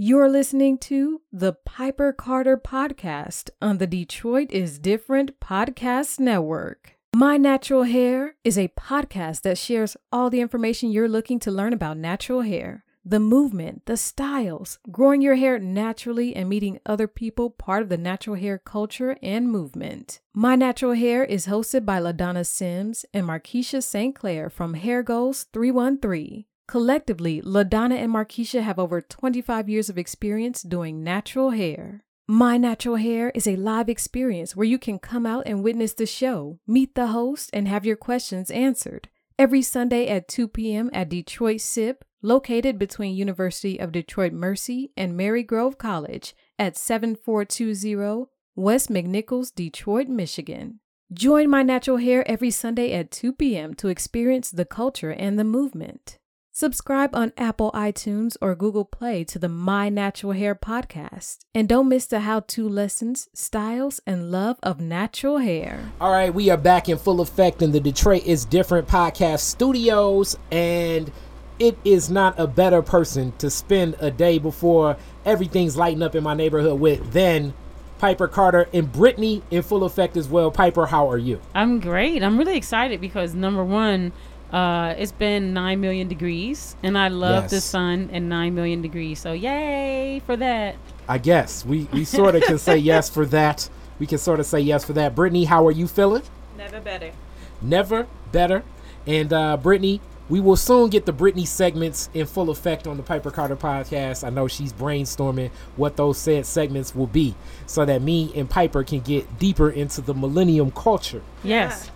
You're listening to the Piper Carter Podcast on the Detroit Is Different Podcast Network. My Natural Hair is a podcast that shares all the information you're looking to learn about natural hair, the movement, the styles, growing your hair naturally, and meeting other people part of the natural hair culture and movement. My Natural Hair is hosted by LaDonna Sims and Markeisha St. Clair from Hair Goals 313. Collectively, LaDonna and Markeisha have over 25 years of experience doing natural hair. My Natural Hair is a live experience where you can come out and witness the show, meet the host, and have your questions answered. Every Sunday at 2 p.m. at Detroit Sip, located between University of Detroit Mercy and Marygrove College at 7420 West McNichols, Detroit, Michigan. Join My Natural Hair every Sunday at 2 p.m. to experience the culture and the movement. Subscribe on Apple iTunes or Google Play to the My Natural Hair podcast. And don't miss the how-to lessons, styles, and love of natural hair. All right, we are back in full effect in the Detroit Is Different Podcast Studios. And it is not a better person to spend a day before everything's lighting up in my neighborhood with than Piper Carter and Brittany in full effect as well. Piper, how are you? I'm great. I'm really excited because, number one, it's been 9 million degrees, and I love the sun and 9 million degrees. So yay for that! I guess we sort of can say yes for that. We can sort of say yes for that. Brittany, how are you feeling? Never better. Never better. And Brittany, we will soon get the Brittany segments in full effect on the Piper Carter podcast. I know she's brainstorming what those said segments will be, so that me and Piper can get deeper into the millennium culture. Yes.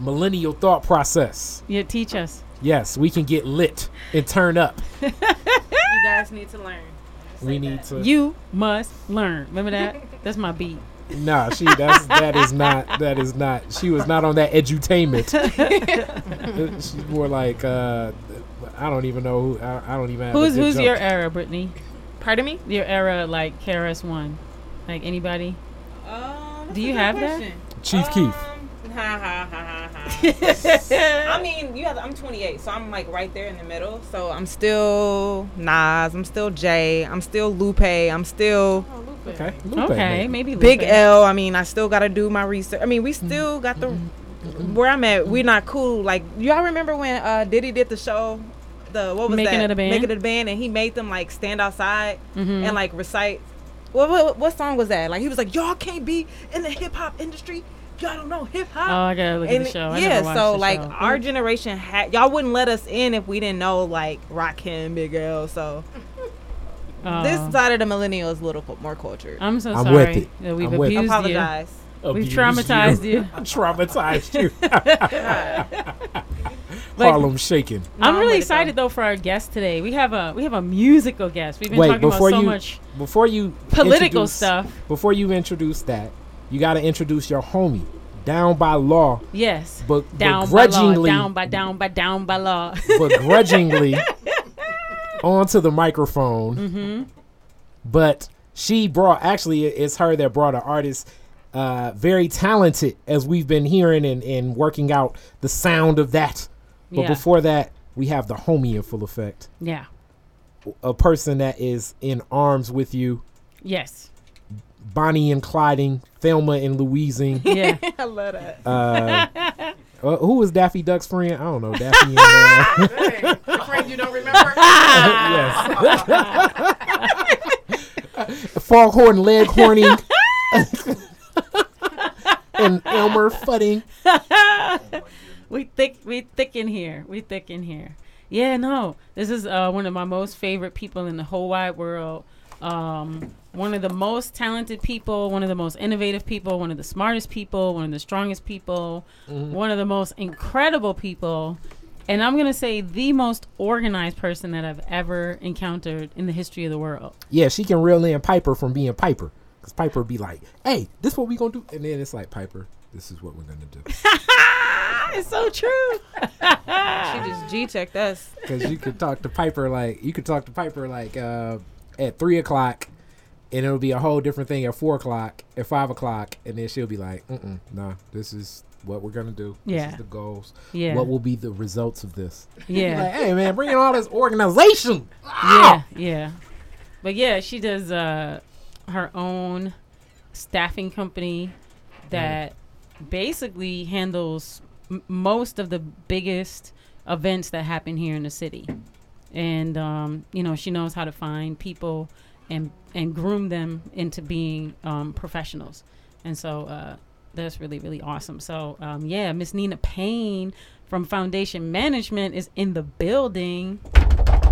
Millennial thought process. Yeah, teach us. Yes, we can get lit and turn up. You guys need to learn. We need to. You must learn. Remember that? That's my beat. Nah, that is not. She was not on that edutainment. She's more like I don't even know who. I don't even have. Who's your era, Brittany? Pardon me. Your era, like KRS-One, like anybody. Do you have question. That? Chief Keef. I mean, I'm 28, so I'm like right there in the middle. So I'm still Nas, I'm still Jay, I'm still Lupe, I'm still Lupe. Okay, Lupe, maybe Lupe. Big L. I mean, I still gotta do my research. I mean, we still got the where I'm at. We're not cool. Like, y'all remember when Diddy did the show? Making It a Band, and he made them like stand outside and like recite. What song was that? Like, he was like, y'all can't be in the hip hop industry. Y'all don't know hip hop. Oh, I gotta look at the show. I never watched the show. Our generation y'all wouldn't let us in if we didn't know like Rakim, Big L. So this side of the millennial is a little more cultured. I'm so sorry. I'm with it. That we've abused you. Apologize. We've traumatized you. Traumatized you. Harlem shaking. I'm really excited though for our guest today. We have a musical guest. We've been talking about so much political stuff. Before you introduce that. You got to introduce your homie, Down by Law. Yes. But begrudgingly. Down by law. Begrudgingly onto the microphone. Mm-hmm. But she brought, actually, it's her that brought an artist, very talented, as we've been hearing and working out the sound of that. But before that, we have the homie in full effect. Yeah. A person that is in arms with you. Yes. Bonnie and Clyde, Thelma and Louise. Yeah, I love that. Who was Daffy Duck's friend? I don't know. Daffy and... the friend you don't remember? Yes. Foghorn Leghorning. And Elmer Fudding. We thick in here. Yeah, no. This is one of my most favorite people in the whole wide world. One of the most talented people, one of the most innovative people, one of the smartest people, one of the strongest people, one of the most incredible people, and I'm going to say the most organized person that I've ever encountered in the history of the world. Yeah, she can reel in Piper from being Piper, because Piper be like, hey, this is what we going to do. And then it's like, Piper, this is what we're going to do. It's so true. She just G-checked us. Because you could talk to Piper like at 3 o'clock. And it'll be a whole different thing at 4 o'clock, at 5 o'clock. And then she'll be like, nah, this is what we're going to do. This is the goals. Yeah. What will be the results of this? Yeah. Like, hey, man, bring in all this organization. Yeah, yeah. But yeah, she does her own staffing company that basically handles most of the biggest events that happen here in the city. And, you know, she knows how to find people and groom them into being professionals. And so that's really, really awesome. So, yeah, Miss Nina Payne from Foundation Management is in the building.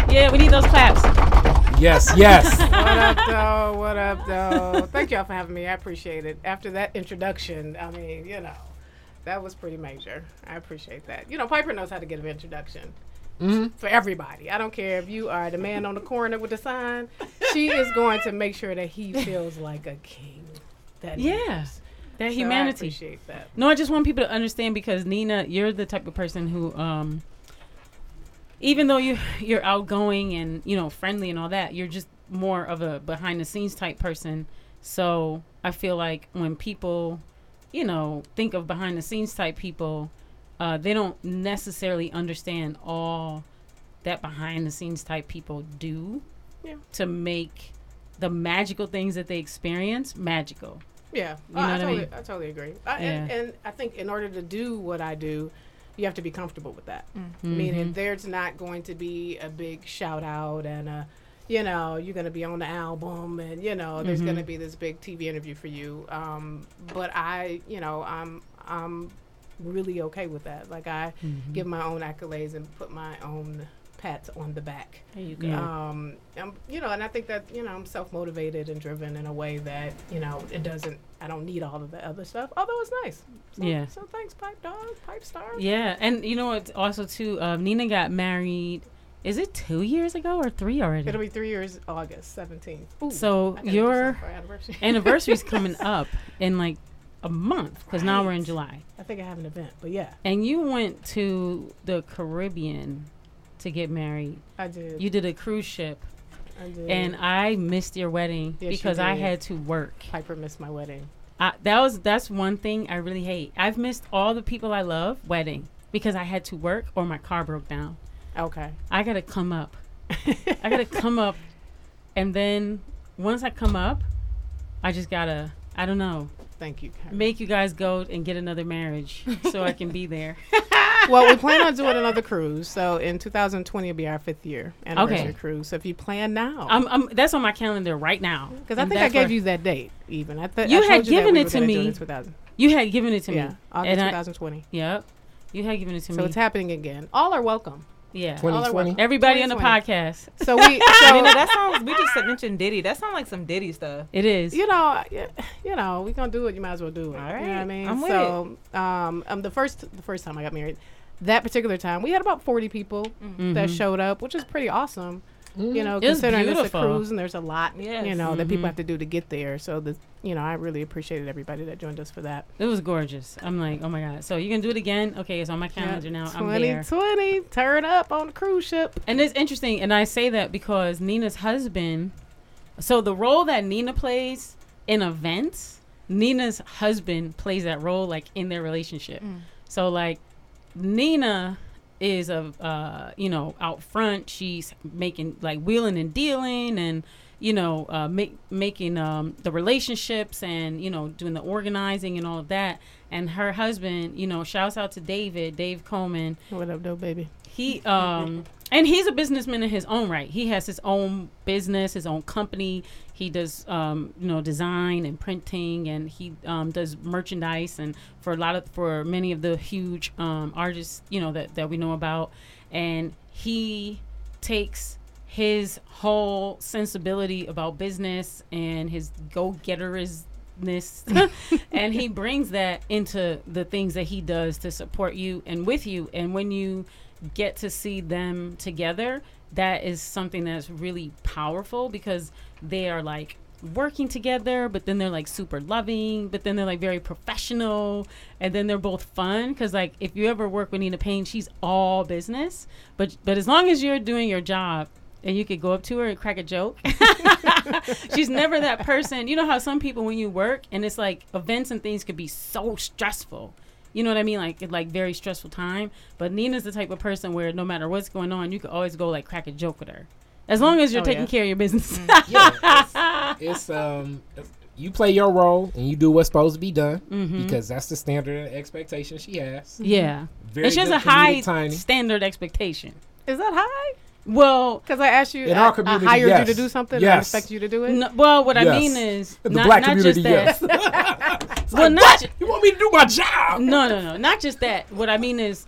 Yeah, we need those claps. Yes, yes. What up, though? What up, though? Thank y'all for having me. I appreciate it. After that introduction, I mean, you know, that was pretty major. I appreciate that. You know, Piper knows how to give an introduction. Mm-hmm. For everybody. I don't care if you are the man on the corner with the sign. She is going to make sure that he feels like a king. That that humanity. I appreciate that. No, I just want people to understand, because Nina, you're the type of person who, even though you're outgoing and, you know, friendly and all that, you're just more of a behind the scenes type person. So I feel like when people, you know, think of behind the scenes type people, they don't necessarily understand all that behind the scenes type people do to make the magical things that they experience magical. Yeah. You know what I mean? I totally agree. And I think in order to do what I do, you have to be comfortable with that. Mm-hmm. Meaning there's not going to be a big shout out and a, you know, you're going to be on the album and, you know, there's going to be this big TV interview for you. But I, you know, I'm really okay with that. Like, I give my own accolades and put my own pats on the back. There you go. You know, and I think that, you know, I'm self-motivated and driven in a way that, you know, it doesn't, I don't need all of the other stuff, although it's nice. So, so thanks, Pipe Dog, Pipe Star. Yeah. And you know what, also too, Nina got married, is it 2 years ago or 3 already? It'll be 3 years August 17th. Ooh, so your anniversary is coming up in like a month, because now we're in July. I think I have an event, but yeah. And you went to the Caribbean to get married. I did. You did a cruise ship. I did. And I missed your wedding because I had to work. Piper missed my wedding. That's one thing I really hate. I've missed all the people I love wedding because I had to work or my car broke down. Okay. I gotta come up. And then once I come up, I just gotta, I don't know. Thank you. Karen. Make you guys go and get another marriage so I can be there. Well, we plan on doing another cruise. So in 2020 will be our 5th year anniversary cruise. So if you plan now, that's on my calendar right now. Because I think I gave you that date. Even you had given it to me. Yeah, August 2020. Yep, you had given it to me. So it's happening again. All are welcome. Yeah, 2020. Everybody on the podcast. So we, you know, that sounds. We just mentioned Diddy. That sounds like some Diddy stuff. It is. You know, we're gonna do it. You might as well do it. All right. You know what I mean? I'm with it. The first time I got married, that particular time we had about 40 people that showed up, which is pretty awesome. Mm-hmm. You know, considering it's a cruise and there's a lot, you know, that people have to do to get there. So you know, I really appreciated everybody that joined us for that. It was gorgeous. I'm like, oh my God. So you're gonna do it again? Okay, it's on my calendar now. 2020, turn up on the cruise ship. And it's interesting, and I say that because Nina's husband. So the role that Nina plays in events, Nina's husband plays that role like in their relationship. Mm. So like, Nina is you know, out front. She's making, like, wheeling and dealing, and, you know, making the relationships, and, you know, doing the organizing and all of that. And her husband, you know, shouts out to Dave Coleman. What up, though, baby? He and he's a businessman in his own right. He has his own business, his own company. He does you know, design and printing, and he does merchandise and for many of the huge artists, you know, that we know about. And he takes his whole sensibility about business and his go-getterism and he brings that into the things that he does to support you and with you. And when you get to see them together, that is something that's really powerful, because they are like working together, but then they're like super loving, but then they're like very professional, and then they're both fun. Because like, if you ever work with Nina Payne, she's all business, but as long as you're doing your job and you could go up to her and crack a joke, she's never that person. You know how some people, when you work and it's like events and things could be so stressful, you know what I mean? Like very stressful time. But Nina's the type of person where no matter what's going on, you could always go like crack a joke with her. As long as you're taking care of your business. Yeah, it's you play your role and you do what's supposed to be done because that's the standard expectation she has. Yeah. Very and she has a high standard expectation. Is that high? Well, because I asked you, I hired you to do something. Yes. I expect you to do it. No, well, what I mean is the black community. Not just that. Well, like, what? You want me to do my job? No. Not just that. What I mean is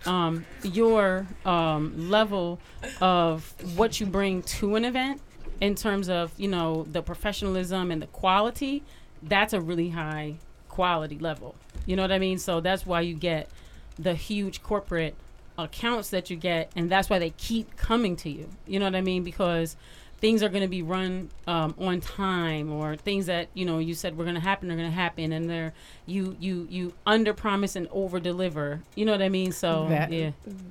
your level of what you bring to an event in terms of, you know, the professionalism and the quality. That's a really high quality level. You know what I mean? So that's why you get the huge corporate accounts that you get, and that's why they keep coming to you. You know what I mean? Because things are going to be run on time, or things that, you know, you said were going to happen are going to happen, and they're you under promise and over deliver. You know what I mean? So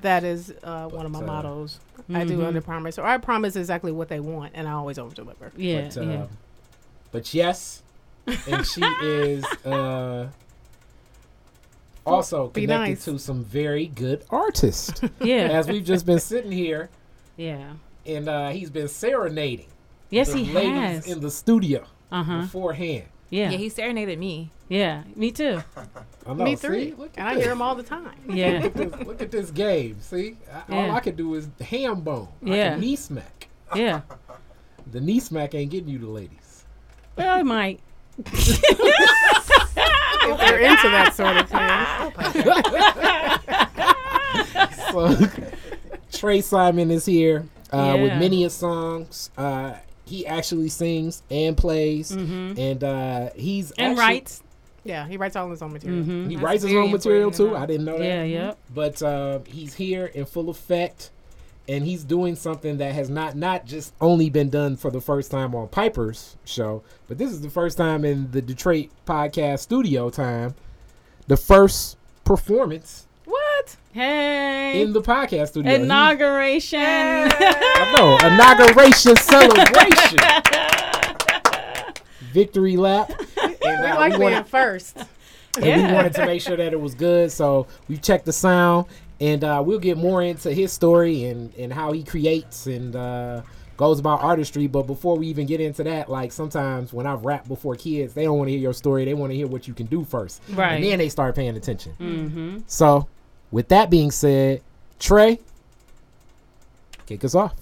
that is one of my mottos. I do under promise, or I promise exactly what they want, and I always over deliver. Yeah, but yes, and she is also connected to some very good artists. Yeah, as we've just been sitting here. Yeah. And he's been serenading. Yes, he has. In the studio beforehand. Yeah. He serenaded me. Yeah, me too. Me too. And I hear him all the time. Yeah. Look at this game. See? All I could do is ham bone. Yeah. I can knee smack. Yeah. The knee smack ain't getting you the ladies. Well, it might. If they're into that sort of thing. So, Trey Simon is here. With many of songs, he actually sings and plays, and he's writes. Yeah, he writes all his own material. He writes his own material too. I didn't know that. Yeah. But he's here in full effect, and he's doing something that has not just only been done for the first time on Piper's show, but this is the first time in the Detroit podcast studio time, the first performance. What? Hey. In the podcast studio. Inauguration. Inauguration celebration. Victory lap. And we like being first. And we wanted to make sure that it was good, so we checked the sound, and we'll get more into his story and how he creates and goes about artistry. But before we even get into that, like sometimes when I've rapped before kids, they don't want to hear your story. They want to hear what you can do first. Right. And then they start paying attention. Mm-hmm. So... with that being said, Trey, kick us off.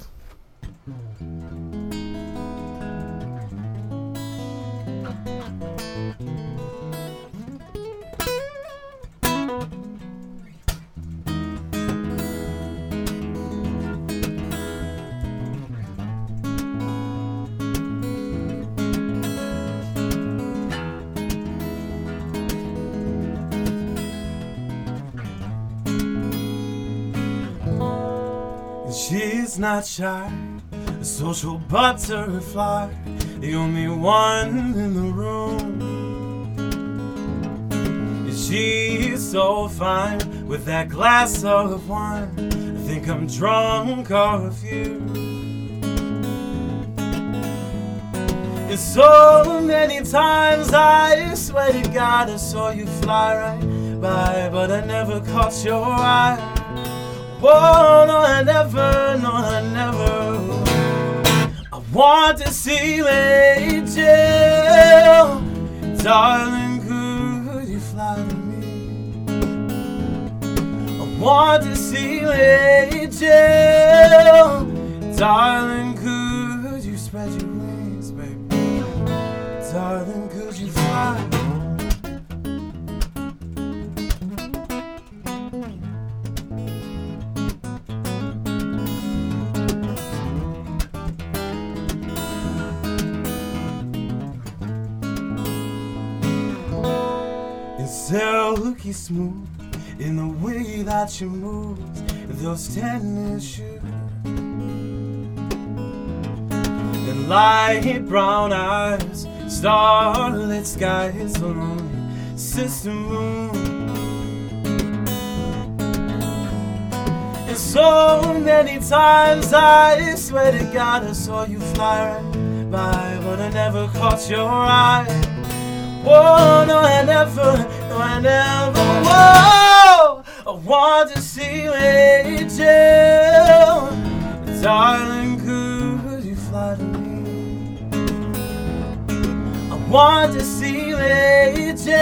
She's not shy, a social butterfly, the only one in the room. She's so fine with that glass of wine, I think I'm drunk or a few. And so many times I swear to God I saw you fly right by, but I never caught your eye. Whoa, no, I never. I want to see you, angel. Darling, could you fly with me? I want to see you, angel. Darling, could you spread your wings, baby? Darling, could you fly? Silky smooth in the way that you move, those tennis shoes and light brown eyes, starlit skies, the lonely sister moon. And so many times I swear to God I saw you fly right by, but I never caught your eye. Whoa, no, I never, whoa, I want to see you, angel. Darling, could you want to see Rachel.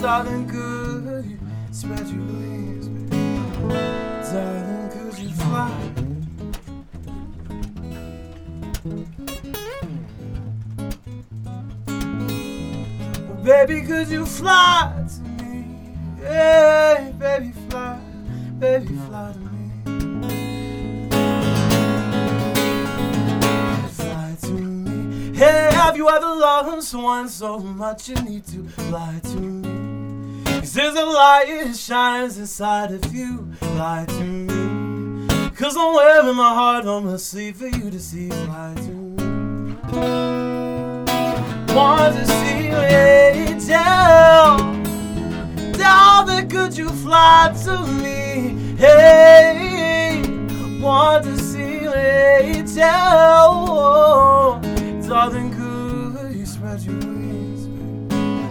Darling, could you spread your wings, baby? Darling, could you fly? Oh, baby, could you fly to me? Yeah, baby, fly to me. Hey, have you ever loved someone so much you need to lie to me? 'Cause there's a light that shines inside of you. Lie to me, 'cause I'm wearing my heart on my sleeve for you to see. Lie to me. Want to see you angel. Darling, could you fly to me? Hey, want to see you angel. Darling, could you spread your wings, baby?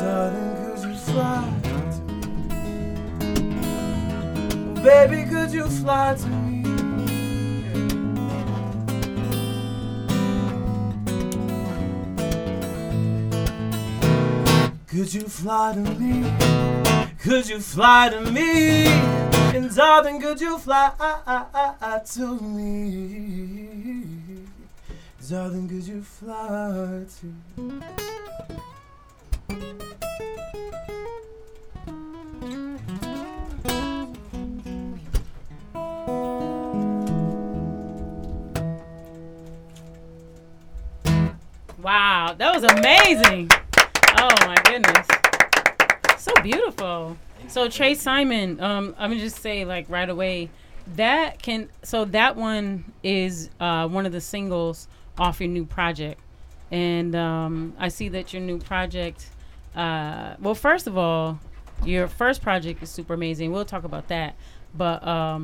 Darling, could you fly to me? Baby, could you fly to me? Could you fly to me? Could you fly to me? And darling, could you fly to me? Darling, could you fly to me? Wow, that was amazing. Oh my goodness. So beautiful. So Trey Simon, I'm gonna just say like right away, that one is one of the singles off your new project, and I see that your new project, well, first of all, your first project is super amazing, we'll talk about that, but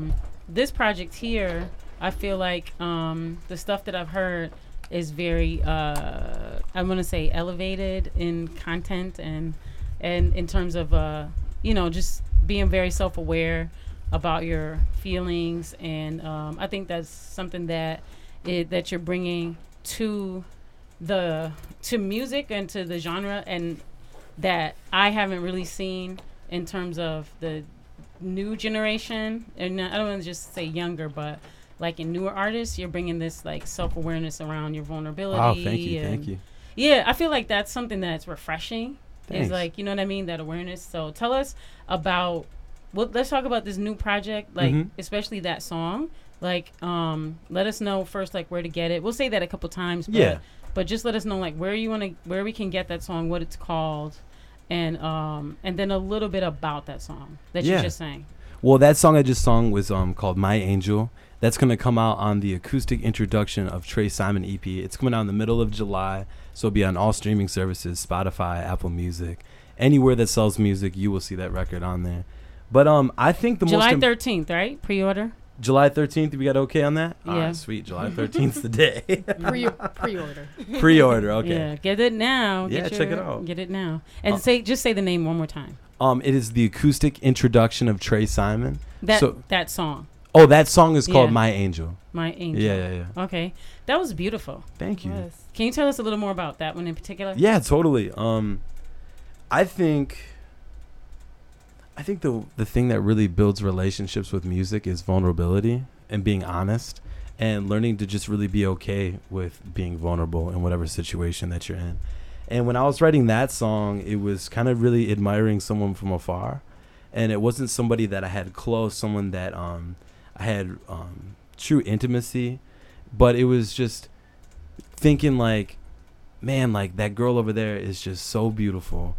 this project here, I feel like the stuff that I've heard is very I want to say elevated in content and in terms of just being very self-aware about your feelings, and I think that's something that you're bringing to music and to the genre, and that I haven't really seen in terms of the new generation. And I don't want to just say younger, but like in newer artists, you're bringing this like self-awareness around your vulnerability. Oh, thank you. Yeah, I feel like that's something that's refreshing. Thanks. Is like, you know what I mean, that awareness. So tell us about, let's talk about this new project, like especially that song. Like, let us know first, like, where to get it. We'll say that a couple times. But just let us know, like, where we can get that song, what it's called, and then a little bit about that song that you just sang. Well, that song I just sung was called My Angel. That's going to come out on the Acoustic Introduction of Trey Simon EP. It's coming out in the middle of July, so it'll be on all streaming services, Spotify, Apple Music. Anywhere that sells music, you will see that record on there. But I think the July 13th, right? Pre-order? July 13th, we got okay on that? Yeah. All right, sweet. July 13thth's the day. Pre-order. Pre-order, okay. Yeah, get it now. Yeah, check it out. Get it now. And say the name one more time. It is the Acoustic Introduction of Trey Simon. That song. Oh, that song is called My Angel. My Angel. Yeah. Okay. That was beautiful. Thank you. Yes. Can you tell us a little more about that one in particular? Yeah, totally. I think the thing that really builds relationships with music is vulnerability and being honest and learning to just really be okay with being vulnerable in whatever situation that you're in. And when I was writing that song, it was kind of really admiring someone from afar, and it wasn't somebody that I had close, someone that I had true intimacy, but it was just thinking like, man, like that girl over there is just so beautiful.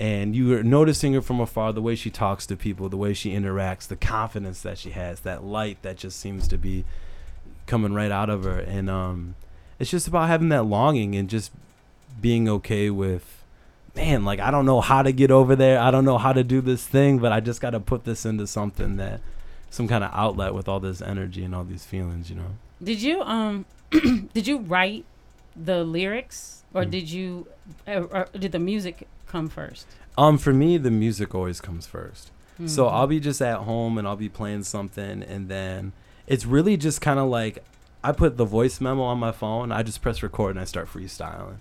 And you are noticing her from afar, the way she talks to people, the way she interacts, the confidence that she has, that light that just seems to be coming right out of her. And it's just about having that longing and just being okay with, man, like, I don't know how to get over there. I don't know how to do this thing, but I just got to put this into something that some kind of outlet with all this energy and all these feelings, you know? Did you did you write the lyrics, or did the music come first? For me, the music always comes first. So I'll be just at home and I'll be playing something, and then it's really just kind of like I put the voice memo on my phone. I just press record and I start freestyling.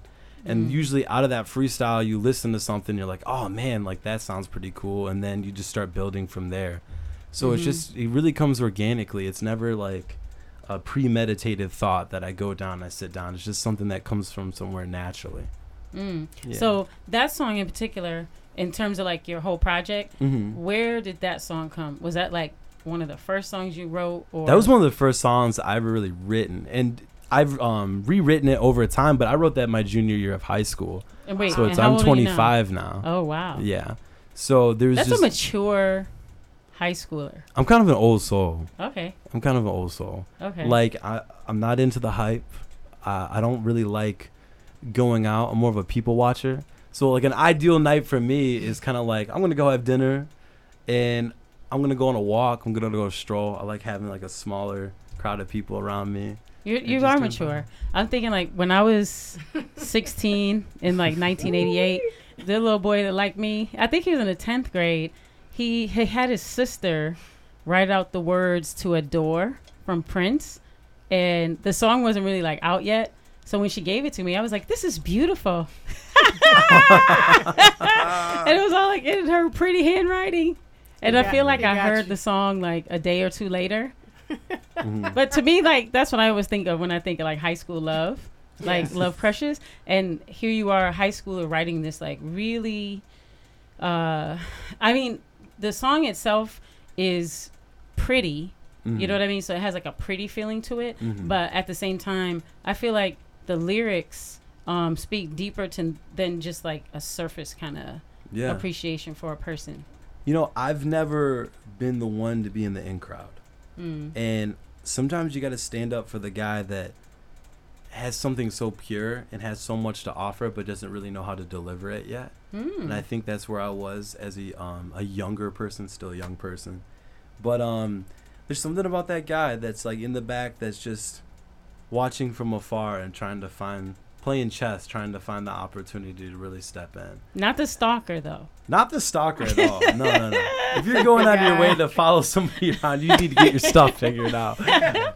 And usually out of that freestyle, you listen to something. You're like, oh, man, like that sounds pretty cool. And then you just start building from there. So it's just, it really comes organically. It's never like a premeditated thought that I go down and I sit down. It's just something that comes from somewhere naturally. Yeah. So that song in particular, in terms of like your whole project, where did that song come? Was that like one of the first songs you wrote? Or? That was one of the first songs I've really written. And I've rewritten it over time, but I wrote that my junior year of high school. And wait, so it's, I'm 25 now? Oh, wow. Yeah. So there's that's just a mature high schooler. I'm kind of an old soul. Okay. I'm kind of an old soul. Okay. Like, I'm not into the hype. I don't really like going out. I'm more of a people watcher. So, like, an ideal night for me is kind of like, I'm going to go have dinner, and I'm going to go on a walk. I'm going to go stroll. I like having, like, a smaller crowd of people around me. You are mature. I'm thinking, like, when I was 16 in, like, 1988, the little boy that liked me, I think he was in the 10th grade, he had his sister write out the words to "Adore" from Prince, and the song wasn't really, like, out yet. So when she gave it to me, I was like, this is beautiful. And it was all, like, in her pretty handwriting. And I feel like I heard the song, like, a day or two later. But to me, like, that's what I always think of when I think of, like, high school love, like, love crushes. And here you are, a high schooler, writing this, like, really, I mean, the song itself is pretty, you know what I mean? So it has, like, a pretty feeling to it. But at the same time, I feel like the lyrics speak deeper than just, like, a surface kind of appreciation for a person. You know, I've never been the one to be in the in crowd. And sometimes you got to stand up for the guy that has something so pure and has so much to offer, but doesn't really know how to deliver it yet. And I think that's where I was as a younger person, still a young person. But there's something about that guy that's like in the back, that's just watching from afar and trying to find, playing chess, trying to find the opportunity to really step in. Not the stalker, though. Not the stalker at all. No. If you're going out of your way to follow somebody around, you need to get your stuff figured out.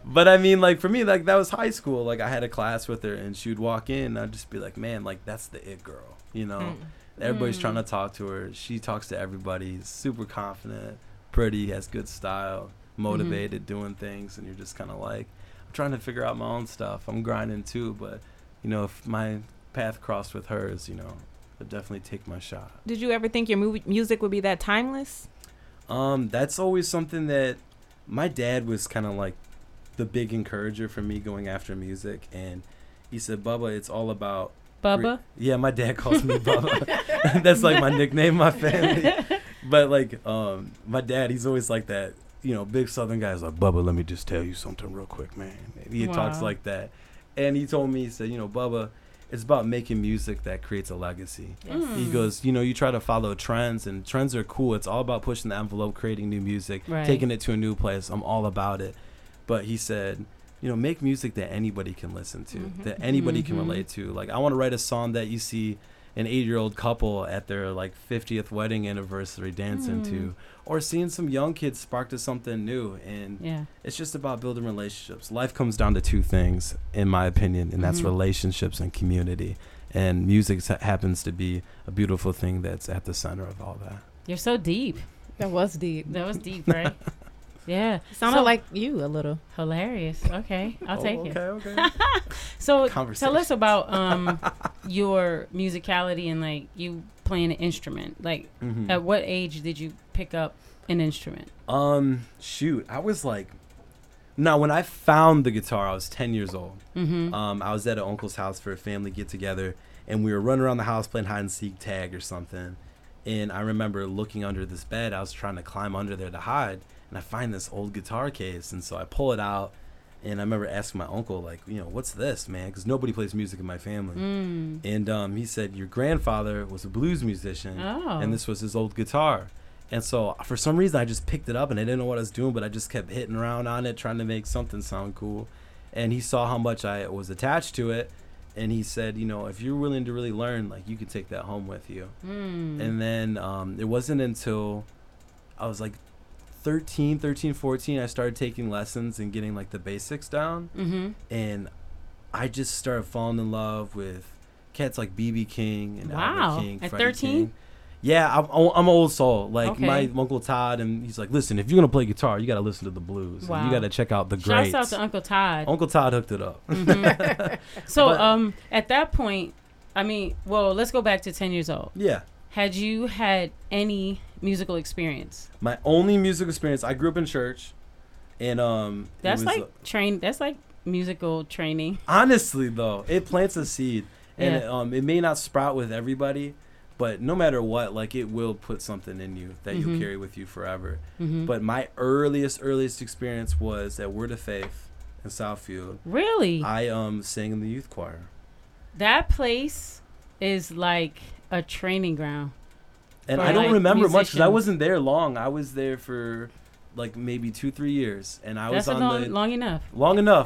But, I mean, like, for me, like, that was high school. Like, I had a class with her, and she would walk in, and I'd just be like, man, like, that's the it girl, you know? Everybody's trying to talk to her. She talks to everybody. Super confident, pretty, has good style, motivated, doing things. And you're just kind of like, I'm trying to figure out my own stuff. I'm grinding, too, but... You know, if my path crossed with hers, you know, I'd definitely take my shot. Did you ever think your music would be that timeless? That's always something that my dad was kind of like the big encourager for me going after music. And he said, Bubba, it's all about... Bubba? Yeah, my dad calls me Bubba. That's like my nickname, my family. But like my dad, he's always like that, you know, big Southern guy's like, Bubba, let me just tell you something real quick, man. He talks like that. And he told me, he said, you know, Bubba, it's about making music that creates a legacy. He goes, you know, you try to follow trends, and trends are cool. It's all about pushing the envelope, creating new music, taking it to a new place. I'm all about it. But he said, you know, make music that anybody can listen to, that anybody can relate to. Like, I want to write a song that you see an 8-year-old couple at their, like, 50th wedding anniversary dancing to, or seeing some young kids spark to something new. And it's just about building relationships. Life comes down to two things, in my opinion, and that's relationships and community. And music happens to be a beautiful thing that's at the center of all that. You're so deep. That was deep. That was deep, right? Yeah. Sounded like you a little. Hilarious. Okay. I'll take it. Okay. So tell us about your musicality and, like, you playing an instrument. Like, at what age did you pick up an instrument? Shoot. I was like, no, when I found the guitar, I was 10 years old. I was at an uncle's house for a family get-together, and we were running around the house playing hide-and-seek tag or something. And I remember looking under this bed. I was trying to climb under there to hide. And I find this old guitar case, and so I pull it out, and I remember asking my uncle, like, you know, what's this, man? Because nobody plays music in my family. And he said, your grandfather was a blues musician, and this was his old guitar. And so for some reason, I just picked it up, and I didn't know what I was doing, but I just kept hitting around on it, trying to make something sound cool. And he saw how much I was attached to it, and he said, you know, if you're willing to really learn, like, you can take that home with you. And then it wasn't until I was, like, 13, 14, I started taking lessons and getting like the basics down. Mm-hmm. And I just started falling in love with cats like B.B. King and Albert King. Wow, at 13? Yeah, I'm an old soul. Like, okay. My Uncle Todd, and he's like, listen, if you're going to play guitar, you got to listen to the blues. Wow. And you got to check out the greats. Shouts out to Uncle Todd. Uncle Todd hooked it up. Mm-hmm. So, but, at that point, I mean, well, let's go back to 10 years old. Yeah. Had you had any musical experience? My only musical experience, I grew up in church. And that's like that's like musical training. Honestly, though, it plants a seed. And it may not sprout with everybody. But no matter what, like, it will put something in you that mm-hmm. you'll carry with you forever. Mm-hmm. But my earliest experience was at Word of Faith in Southfield. Really? I sang in the youth choir. That place is like a training ground. And I don't remember musicians much because I wasn't there long. I was there for like maybe 2-3 years, and I was long enough.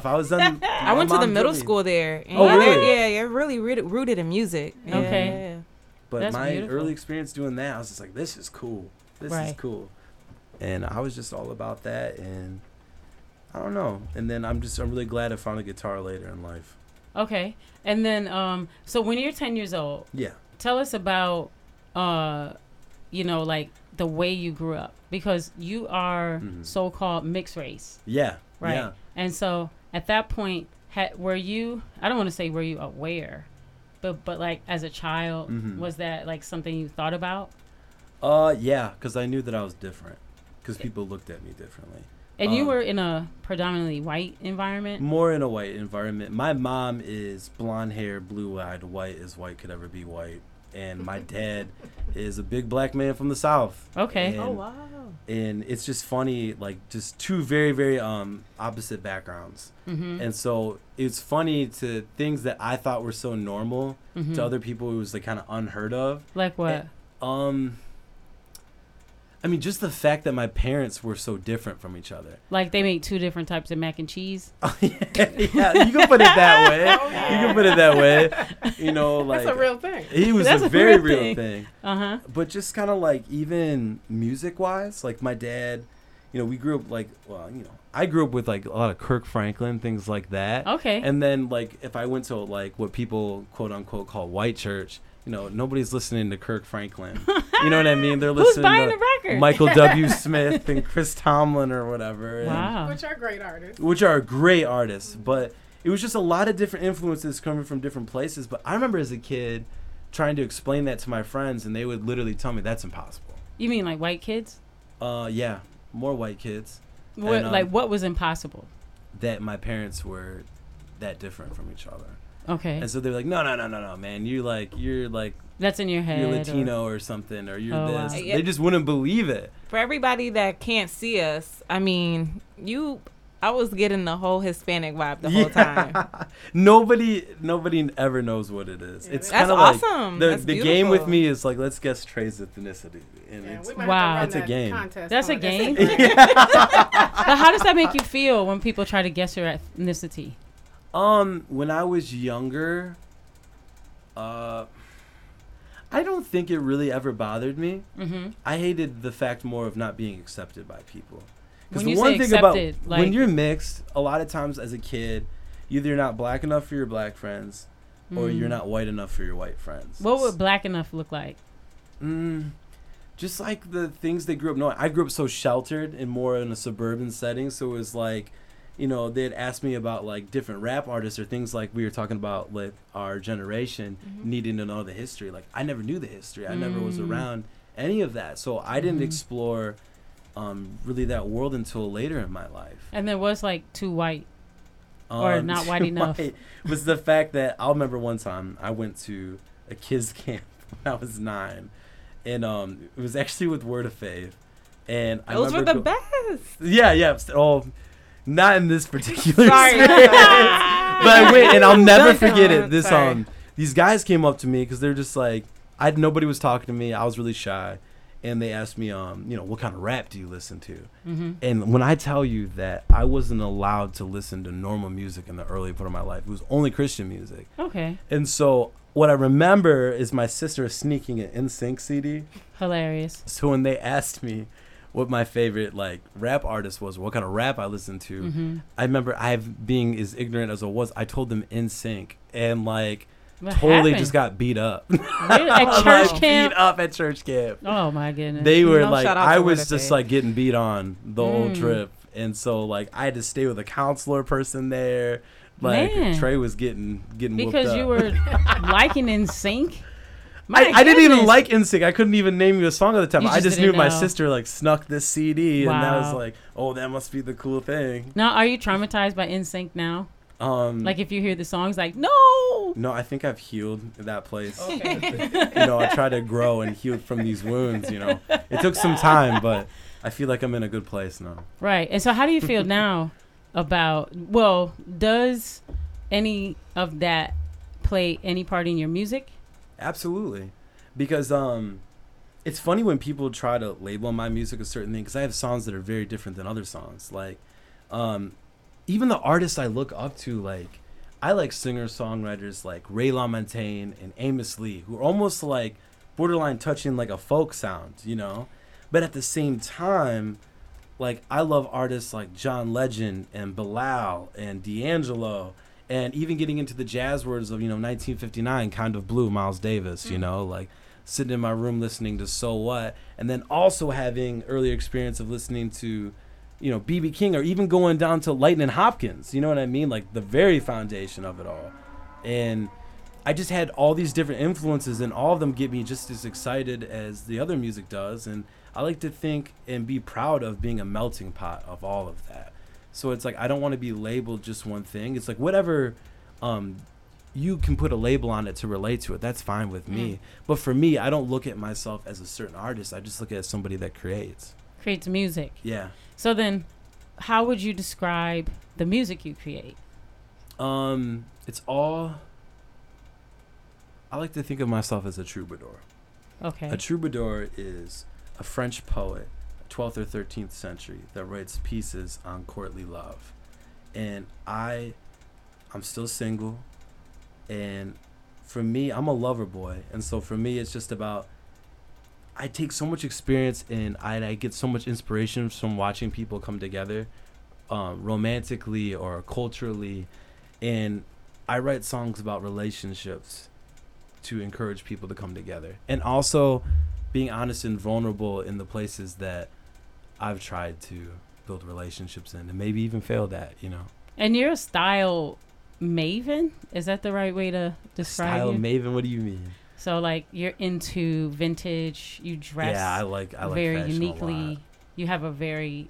I was on. I went to the middle school there. And really? Yeah, you're really rooted in music. Yeah. Okay. Yeah. But that's my beautiful early experience doing that, I was just like, this is cool. This right. is cool. And I was just all about that. And I don't know. And then I'm really glad I found a guitar later in life. Okay. And then, so when you're 10 years old, yeah, tell us about, like the way you grew up, because you are mm-hmm. so-called mixed race. Yeah. Right. Yeah. And so at that point, I don't want to say were you aware, But like as a child, mm-hmm. was that like something you thought about? Yeah, because I knew that I was different, because people looked at me differently. And you were in a predominantly white environment? More in a white environment. My mom is blonde hair, blue-eyed, white as white could ever be white. And my dad is a big black man from the South. Okay. And, wow. And it's just funny, like just two very, very opposite backgrounds. Mm-hmm. And so it's funny to things that I thought were so normal mm-hmm. to other people, it was like kind of unheard of. Like what? And, I mean, just the fact that my parents were so different from each other. Like they make two different types of mac and cheese. Yeah, you can put it that way. You can put it that way. You know, like that's a real thing. It was a very real thing. Uh-huh. But just kind of like even music-wise, like my dad, you know, we grew up like, well, you know, I grew up with like a lot of Kirk Franklin, things like that. Okay. And then like if I went to like what people quote unquote call white church, you know, nobody's listening to Kirk Franklin. You know what I mean? They're listening to Michael W. Smith and Chris Tomlin or whatever. Wow. Which are great artists. But it was just a lot of different influences coming from different places. But I remember as a kid trying to explain that to my friends, and they would literally tell me that's impossible. You mean like white kids? Yeah, more white kids. What, and, like what was impossible? That my parents were that different from each other. Okay. And so they're like, no, man. You're like. That's in your head. You're Latino or something, or you're this. Wow. They just wouldn't believe it. For everybody that can't see us, I mean, I was getting the whole Hispanic vibe the whole time. Nobody ever knows what it is. It's kind of like awesome. The game with me is like, let's guess Trey's ethnicity. And it's a game. That's a game. But how does that make you feel when people try to guess your ethnicity? When I was younger, I don't think it really ever bothered me. Mm-hmm. I hated the fact more of not being accepted by people. Because the one thing about when you're mixed, a lot of times as a kid, either you're not black enough for your black friends, or you're not white enough for your white friends. What would black enough look like? Just like the things they grew up knowing. I grew up so sheltered and more in a suburban setting, so it was like, you know, they'd ask me about like different rap artists or things like we were talking about, like our generation needing to know the history. Like I never knew the history. I never was around any of that. So I didn't explore really that world until later in my life. And there was like too white or not white enough. White was the fact that I remember one time I went to a kids camp when I was 9, and it was actually with Word of Faith. And those were the best. Yeah. Not in this particular experience, but I went, and I'll never forget it. This these guys came up to me because they're just like, nobody was talking to me. I was really shy, and they asked me, what kind of rap do you listen to? Mm-hmm. And when I tell you that I wasn't allowed to listen to normal music in the early part of my life, it was only Christian music. Okay. And so what I remember is my sister sneaking an NSYNC CD. Hilarious. So when they asked me, what my favorite like rap artist was, what kind of rap I listened to. Mm-hmm. I remember being as ignorant as I was. I told them NSYNC and like what happened? Just got beat up. Really? At church camp? Beat up at church camp. Oh my goodness. They were I was just like getting beat on the whole trip. And so like I had to stay with a counselor person there. Like Man. Trey was getting whooped up. Because you were liking NSYNC? I didn't even like NSYNC. I couldn't even name you a song at the time. I just knew my sister like snuck this CD and that was like, oh, that must be the cool thing. Now, are you traumatized by NSYNC now? Like if you hear the songs like, no, I think I've healed in that place. Okay. I try to grow and heal from these wounds, It took some time, but I feel like I'm in a good place now. Right. And so how do you feel now about, well, does any of that play any part in your music? Absolutely. Because it's funny when people try to label my music a certain thing, because I have songs that are very different than other songs. Like, even the artists I look up to, like, I like singer-songwriters like Ray LaMontagne and Amos Lee, who are almost like borderline touching like a folk sound, But at the same time, like, I love artists like John Legend and Bilal and D'Angelo. And even getting into the jazz words of, 1959, Kind of Blue, Miles Davis, like sitting in my room listening to So What. And then also having earlier experience of listening to, B.B. King or even going down to Lightnin' Hopkins. You know what I mean? Like the very foundation of it all. And I just had all these different influences and all of them get me just as excited as the other music does. And I like to think and be proud of being a melting pot of all of that. So it's like I don't want to be labeled just one thing. It's like whatever you can put a label on it to relate to it, that's fine with me. But for me, I don't look at myself as a certain artist. I just look at somebody that creates music. Yeah. So then how would you describe the music you create? It's all, I like to think of myself as a troubadour. Okay. A troubadour is a French poet, 12th or 13th century, that writes pieces on courtly love. And I'm still single, and for me, I'm a lover boy. And so for me, it's just about, I take so much experience and I get so much inspiration from watching people come together romantically or culturally, and I write songs about relationships to encourage people to come together, and also being honest and vulnerable in the places that I've tried to build relationships in and maybe even failed at, And you're a style maven? Is that the right way to describe it? Style maven, what do you mean? So like you're into vintage, you dress I like very uniquely. You have a very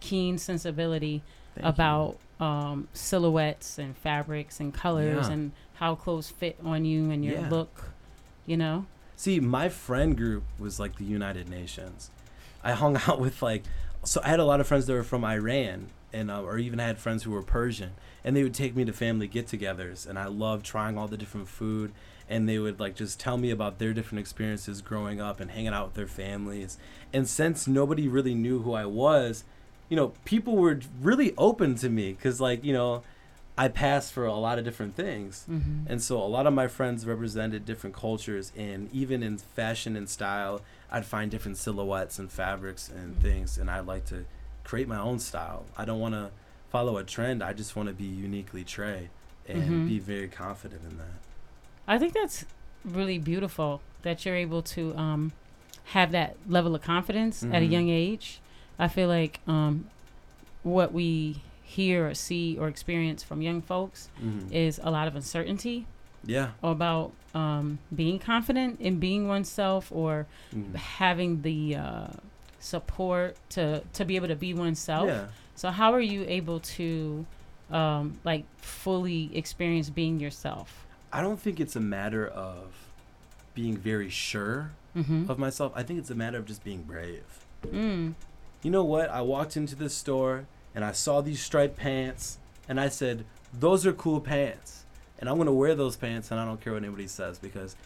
keen sensibility about silhouettes and fabrics and colors and how clothes fit on you and your look, See, my friend group was like the United Nations. I hung out with so I had a lot of friends that were from Iran and or even I had friends who were Persian, and they would take me to family get-togethers, and I loved trying all the different food, and they would like just tell me about their different experiences growing up and hanging out with their families. And since nobody really knew who I was, people were really open to me because I passed for a lot of different things. Mm-hmm. And so a lot of my friends represented different cultures, and even in fashion and style, I'd find different silhouettes and fabrics and things. And I like to create my own style. I don't want to follow a trend. I just want to be uniquely Trey and be very confident in that. I think that's really beautiful that you're able to have that level of confidence at a young age. I feel like what we hear or see or experience from young folks is a lot of uncertainty about being confident in being oneself or having the support to be able to be oneself. So how are you able to fully experience being yourself? I don't think it's a matter of being very sure of myself. I think it's a matter of just being brave. You know what? I walked into this store and I saw these striped pants, and I said, those are cool pants, and I'm going to wear those pants, and I don't care what anybody says, because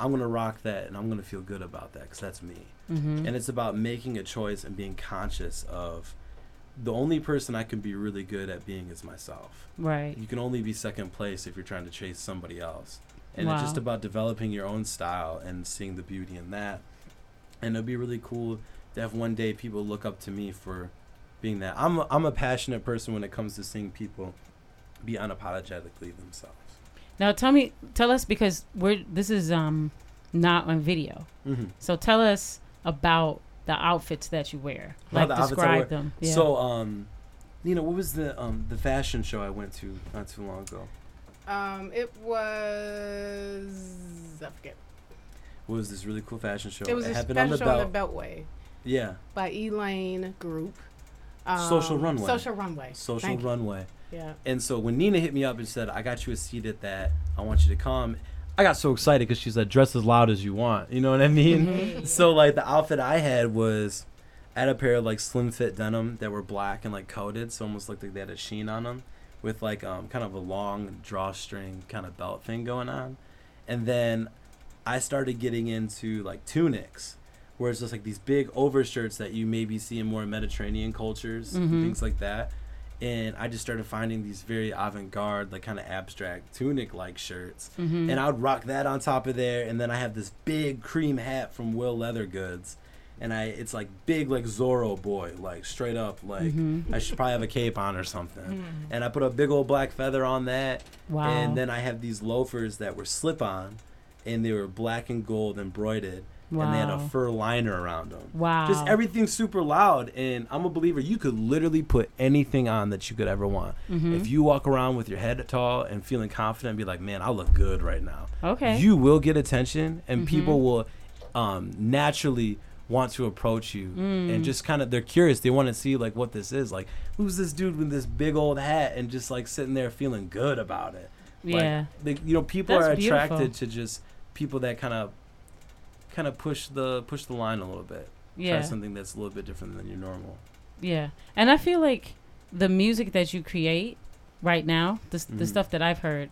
I'm going to rock that, and I'm going to feel good about that, because that's me. And it's about making a choice and being conscious of the only person I can be really good at being is myself. Right. You can only be second place if you're trying to chase somebody else. And it's just about developing your own style and seeing the beauty in that. And it'll be really cool to have one day people look up to me for being that. I'm a passionate person when it comes to seeing people be unapologetically themselves. Now tell us because this is not on video. Mm-hmm. So tell us about the outfits that you wear. Like describe them. Yeah. So Nina, what was the fashion show I went to not too long ago? It was, I forget. It was this really cool fashion show. It was a fashion show on the Beltway. Yeah. By Elaine Group. Social Runway. Yeah. And so when Nina hit me up and said, I got you a seat at that, I want you to come, I got so excited because she's like, dress as loud as you want. You know what I mean? Mm-hmm. So like the outfit I had was, I had a pair of like slim fit denim that were black and like coated. So almost looked like they had a sheen on them with like kind of a long drawstring kind of belt thing going on. And then I started getting into like tunics, where it's just like these big overshirts that you maybe see in more Mediterranean cultures, mm-hmm. things like that. And I just started finding these very avant-garde, like kind of abstract tunic-like shirts. Mm-hmm. And I would rock that on top of there. And then I have this big cream hat from Will Leathergoods. And it's like big, like Zorro boy, like straight up, like mm-hmm. I should probably have a cape on or something. Mm-hmm. And I put a big old black feather on that. Wow. And then I have these loafers that were slip-on, and they were black and gold embroidered. Wow. And they had a fur liner around them. Wow. Just everything super loud. And I'm a believer, you could literally put anything on that you could ever want. Mm-hmm. If you walk around with your head tall and feeling confident and be like, man, I look good right now. Okay. You will get attention, and mm-hmm. people will naturally want to approach you. Mm. And just kind of, they're curious. They want to see like what this is. Like, who's this dude with this big old hat and just like sitting there feeling good about it? Yeah. Like, you know, people That's are attracted beautiful. To just people that kind of push the line a little bit. Yeah. Try something that's a little bit different than your normal. Yeah. And I feel like the music that you create right now, the stuff that I've heard,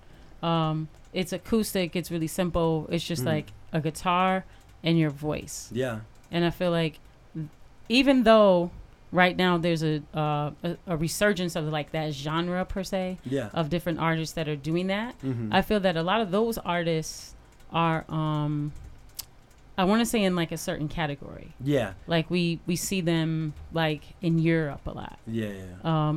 it's acoustic, it's really simple. It's just like a guitar and your voice. Yeah. And I feel like even though right now there's a resurgence of like that genre per se, yeah. of different artists that are doing that, mm-hmm. I feel that a lot of those artists are... I want to say in like a certain category. Yeah. Like we see them like in Europe a lot. Yeah, yeah.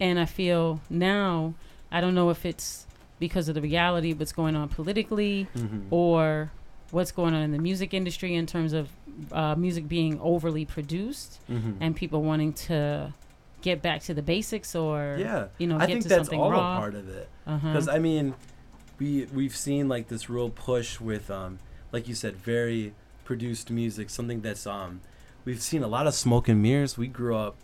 And I feel now, I don't know if it's because of the reality of what's going on politically, mm-hmm. or what's going on in the music industry in terms of music being overly produced, mm-hmm. and people wanting to get back to the basics or, yeah. you know, get to something raw. I think that's all a part of it. Because, uh-huh. I mean, we've seen like this real push with... like you said, very produced music, something that's, we've seen a lot of smoke and mirrors. We grew up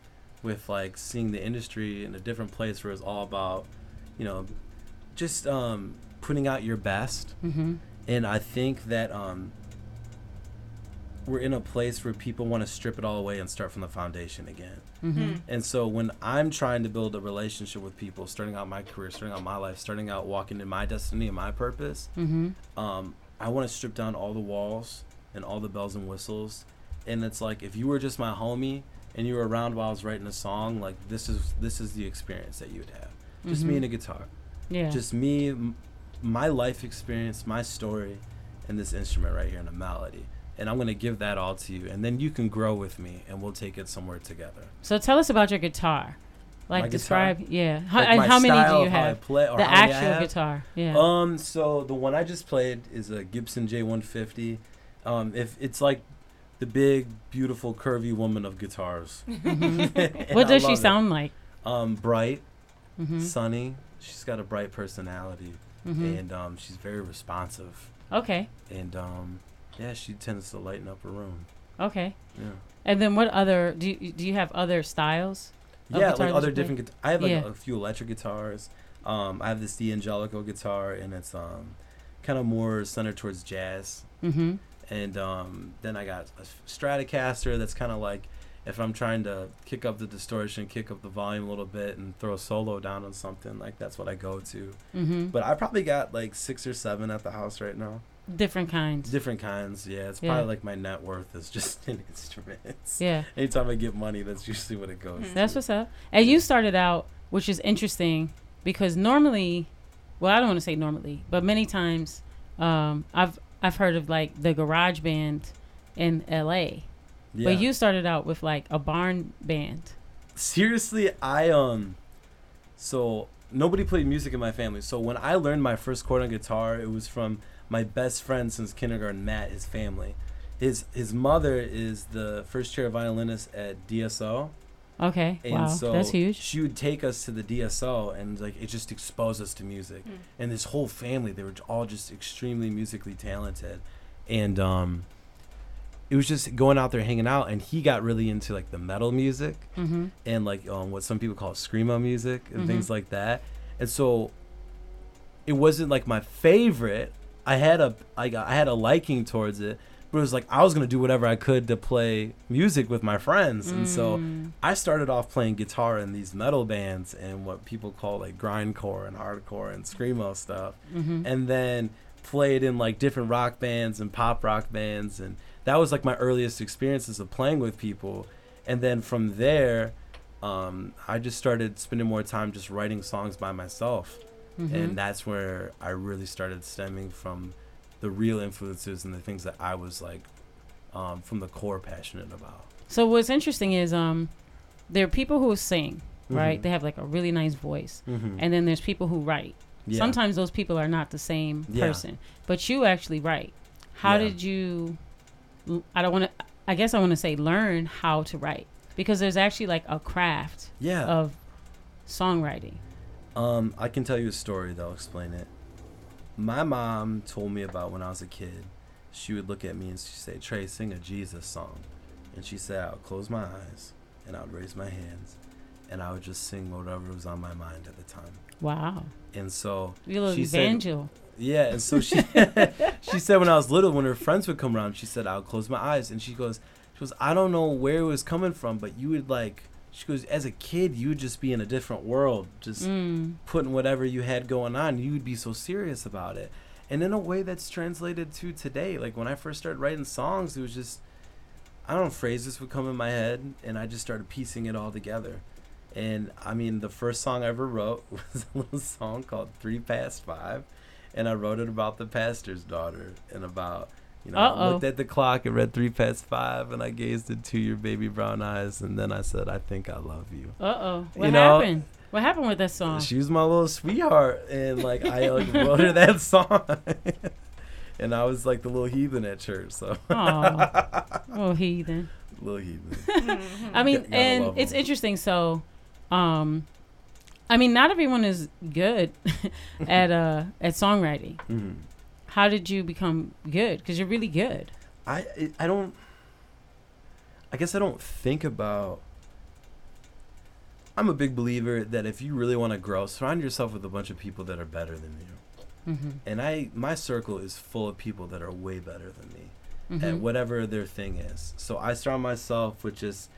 with, like, seeing the industry in a different place where it's all about, you know, just putting out your best. Mm-hmm. And I think that we're in a place where people want to strip it all away and start from the foundation again. Mm-hmm. And so when I'm trying to build a relationship with people, starting out my career, starting out my life, starting out walking in my destiny and my purpose, mm-hmm. I want to strip down all the walls and all the bells and whistles. And it's like, if you were just my homie and you were around while I was writing a song, like this is the experience that you would have. Just mm-hmm. me and a guitar. Yeah. Just me, my life experience, my story, and this instrument right here and a melody. And I'm going to give that all to you. And then you can grow with me and we'll take it somewhere together. So tell us about your guitar. Like describe, yeah. How many do you have? The actual guitar, yeah. So the one I just played is a Gibson J150. If it's like the big, beautiful, curvy woman of guitars. Mm-hmm. What does she sound like? Bright, mm-hmm. sunny. She's got a bright personality, mm-hmm. and she's very responsive. Okay. And yeah, she tends to lighten up a room. Okay. Yeah. And then what other do you have other styles? Yeah, like other different guitars. I have like a few electric guitars. I have this D'Angelico guitar, and it's kind of more centered towards jazz. Mm-hmm. And then I got a Stratocaster that's kind of like if I'm trying to kick up the distortion, kick up the volume a little bit, and throw a solo down on something, like that's what I go to. Mm-hmm. But I probably got like 6 or 7 at the house right now. Different kinds, yeah. It's probably like my net worth is just in instruments. Yeah. Anytime I get money, that's usually what it goes to. That's what's up. And you started out, which is interesting, because normally, well, I don't want to say normally, but many times I've heard of, like, the garage band in L.A., Yeah. But you started out with like a barn band. Seriously, so nobody played music in my family. So when I learned my first chord on guitar, it was from my best friend since kindergarten, Matt, his family. His mother is the first chair violinist at DSO. Okay, and wow, so that's huge. She would take us to the DSO, and like it just exposed us to music. Mm. And this whole family, they were all just extremely musically talented, and it was just going out there hanging out. And he got really into like the metal music, mm-hmm. and like what some people call screamo music and mm-hmm. things like that. And so it wasn't like my favorite. I had a liking towards it. But it was like I was going to do whatever I could to play music with my friends. And so I started off playing guitar in these metal bands and what people call like grindcore and hardcore and screamo stuff. Mm-hmm. And then played in like different rock bands and pop rock bands. And that was like my earliest experiences of playing with people. And then from there, I just started spending more time just writing songs by myself. Mm-hmm. And that's where I really started stemming from the real influences and the things that I was like from the core passionate about. So what's interesting is there are people who sing, mm-hmm. right? They have like a really nice voice. Mm-hmm. And then there's people who write. Yeah. Sometimes those people are not the same person, but you actually write. How did you, I guess I want to say learn how to write, because there's actually like a craft of songwriting. I can tell you a story that'll explain it. My mom told me about when I was a kid. She would look at me and she'd say, "Trey, sing a Jesus song." And she said, I'll close my eyes and I would raise my hands and I would just sing whatever was on my mind at the time. Wow. And so you little evangel. Yeah. And so she she said when I was little, when her friends would come around, she said, I'll close my eyes. And she goes, I don't know where it was coming from, but you would like, she goes, as a kid, you would just be in a different world, just putting whatever you had going on. You would be so serious about it. And in a way that's translated to today. Like when I first started writing songs, it was just, phrases would come in my head and I just started piecing it all together. And I mean, the first song I ever wrote was a little song called 3 Past 5. And I wrote it about the pastor's daughter and about, I looked at the clock and read 3 past 5, and I gazed into your baby brown eyes, and then I said, I think I love you. What happened? What happened with that song? She was my little sweetheart, and like I wrote her that song, and I was like the little heathen at church. So, little heathen. I mean, and it's interesting. So, not everyone is good at songwriting. Mm-hmm. How did you become good? Because you're really good. I'm a big believer that if you really want to grow, surround yourself with a bunch of people that are better than you. Mm-hmm. And my circle is full of people that are way better than me at whatever their thing is. So I surround myself with just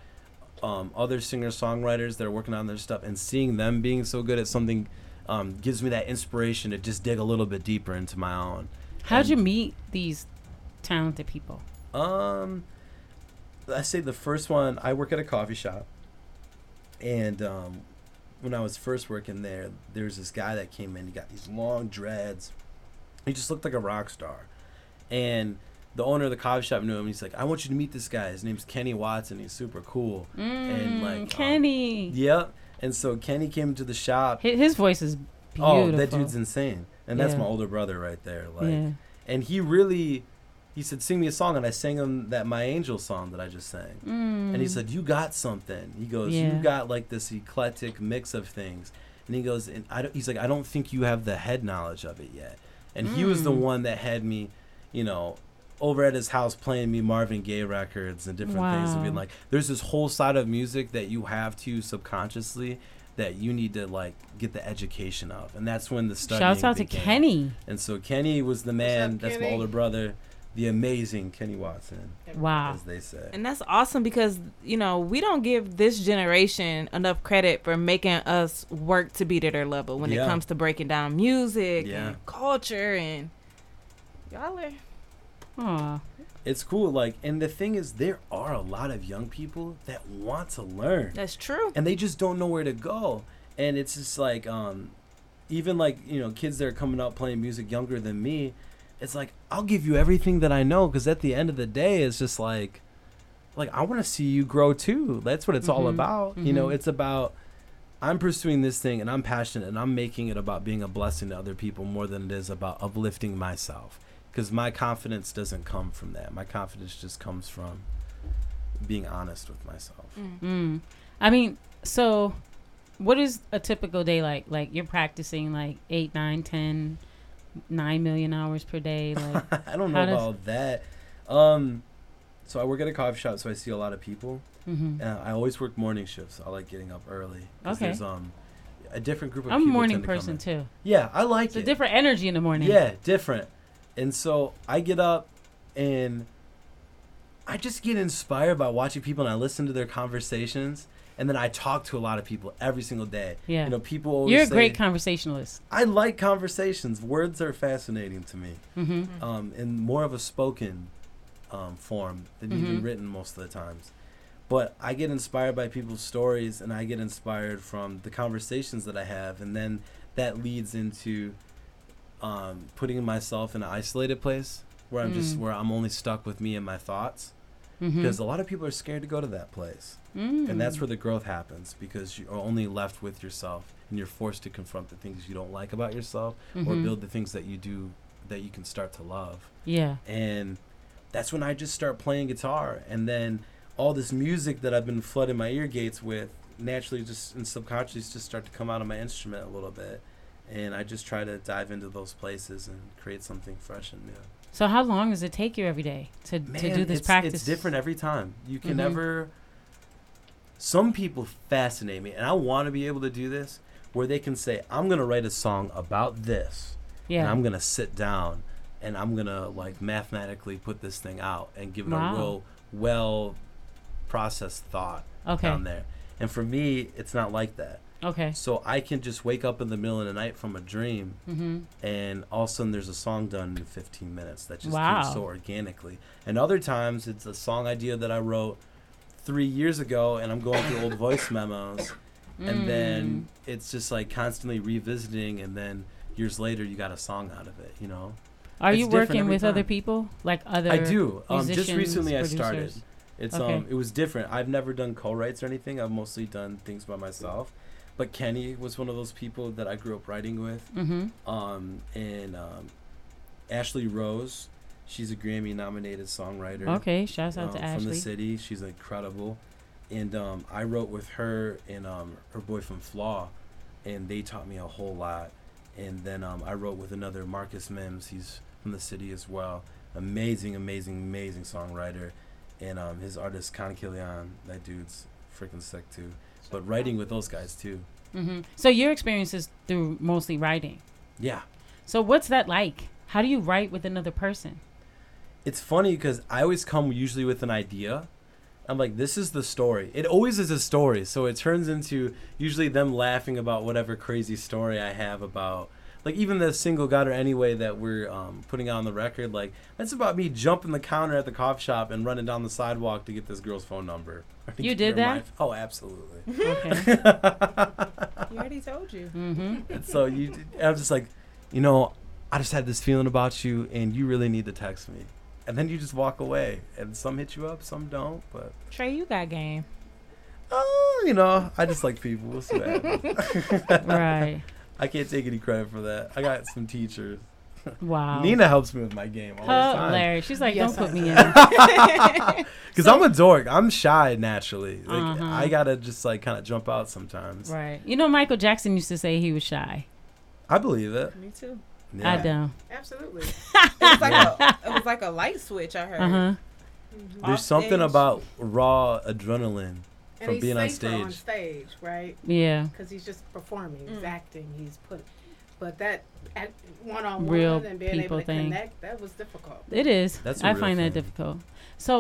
other singer-songwriters that are working on their stuff, and seeing them being so good at something gives me that inspiration to just dig a little bit deeper into my own. How'd you meet these talented people? I say the first one, I work at a coffee shop. And when I was first working there, there was this guy that came in. He got these long dreads. He just looked like a rock star. And the owner of the coffee shop knew him. He's like, I want you to meet this guy. His name's Kenny Watson. He's super cool. And like Kenny. Yep. And so Kenny came to the shop. His voice is beautiful. Oh, that dude's insane. And that's my older brother right there. Like, and he said, sing me a song. And I sang him that My Angel song that I just sang. And he said, you got something. He goes, you got like this eclectic mix of things. And he goes, I don't think you have the head knowledge of it yet. And he was the one that had me, over at his house playing me Marvin Gaye records and different things, and being like, there's this whole side of music that you have to subconsciously that you need to like get the education of. And that's when the studying began. Shouts out to Kenny. And so Kenny was the man. That's my older brother, the amazing Kenny Watson. Wow. As they say. And that's awesome because, we don't give this generation enough credit for making us work to be to their level when it comes to breaking down music and culture, and y'all are... Aww. It's cool, and the thing is, there are a lot of young people that want to learn. That's true. And they just don't know where to go. And it's just kids that are coming up playing music younger than me, it's like, I'll give you everything that I know, because at the end of the day, it's just like, like, I want to see you grow too. That's what it's all about. You know, it's about, I'm pursuing this thing and I'm passionate and I'm making it about being a blessing to other people more than it is about uplifting myself. Because my confidence doesn't come from that. My confidence just comes from being honest with myself. I mean, so what is a typical day like? Like, you're practicing like 8, 9, 10, 9 million hours per day. Like, I don't know about that. So I work at a coffee shop, so I see a lot of people. I always work morning shifts. I like getting up early. Okay. There's a different group of people. I'm a morning person too. Yeah, I like it. It's a different energy in the morning. Yeah, different. And so I get up and I just get inspired by watching people, and I listen to their conversations, and then I talk to a lot of people every single day. Yeah. You know, people always say, you're a great conversationalist. I like conversations. Words are fascinating to me. And more of a spoken form than even written most of the times. But I get inspired by people's stories, and I get inspired from the conversations that I have. And then that leads into putting myself in an isolated place where I'm just, where I'm only stuck with me and my thoughts. Because a lot of people are scared to go to that place. And that's where the growth happens, because you're only left with yourself and you're forced to confront the things you don't like about yourself or build the things that you do that you can start to love. Yeah. And that's when I just start playing guitar, and then all this music that I've been flooding my ear gates with naturally just and subconsciously just start to come out of my instrument a little bit. And I just try to dive into those places and create something fresh and new. So how long does it take you every day to do this practice? It's different every time. You can never... Some people fascinate me, and I want to be able to do this, where they can say, I'm going to write a song about this, and I'm going to sit down, and I'm going to like mathematically put this thing out and give it a real well-processed thought down there. And for me, it's not like that. Okay. So I can just wake up in the middle of the night from a dream, and all of a sudden there's a song done in 15 minutes that just came so organically. And other times it's a song idea that I wrote 3 years ago, and I'm going through old voice memos, and then it's just like constantly revisiting, and then years later you got a song out of it, you know? Are you working with other people, like other musicians? I do. Just recently producers? I started. It's it was different. I've never done co-writes or anything. I've mostly done things by myself. But Kenny was one of those people that I grew up writing with. And Ashley Rose, she's a Grammy-nominated songwriter. Okay, shouts out to Ashley. From the city. She's incredible. And I wrote with her and her boyfriend, Flaw, and they taught me a whole lot. And then I wrote with another, Marcus Mims. He's from the city as well. Amazing, amazing, amazing songwriter. And his artist, Con Killian, that dude's freaking sick, too. But writing with those guys, too. So your experience is through mostly writing. Yeah. So what's that like? How do you write with another person? It's funny because I always come usually with an idea. I'm like, this is the story. It always is a story. So it turns into usually them laughing about whatever crazy story I have about, like, even the single Got Her Anyway that we're putting out on the record. Like, that's about me jumping the counter at the coffee shop and running down the sidewalk to get this girl's phone number. You did that? Oh, absolutely. Okay. He already told you. And so I'm just like, you know, I just had this feeling about you, and you really need to text me. And then you just walk away, and some hit you up, some don't. But Trey, you got game. Oh, you know, I just like people. We'll see what happens. Right. I can't take any credit for that. I got some teachers. Wow. Nina helps me with my game all the time. Larry. She's like, don't put me in. Because I'm a dork. I'm shy naturally. Like, I got to just like kind of jump out sometimes. Right. You know, Michael Jackson used to say he was shy. I believe it. Me too. Yeah. I don't. Absolutely. It was like a light switch, I heard. There's something about raw adrenaline from being on stage. On stage, right? Yeah. Because he's just performing. He's acting. He's putting... But that one-on-one and being able to connect, that was difficult. It is. I find that difficult. So,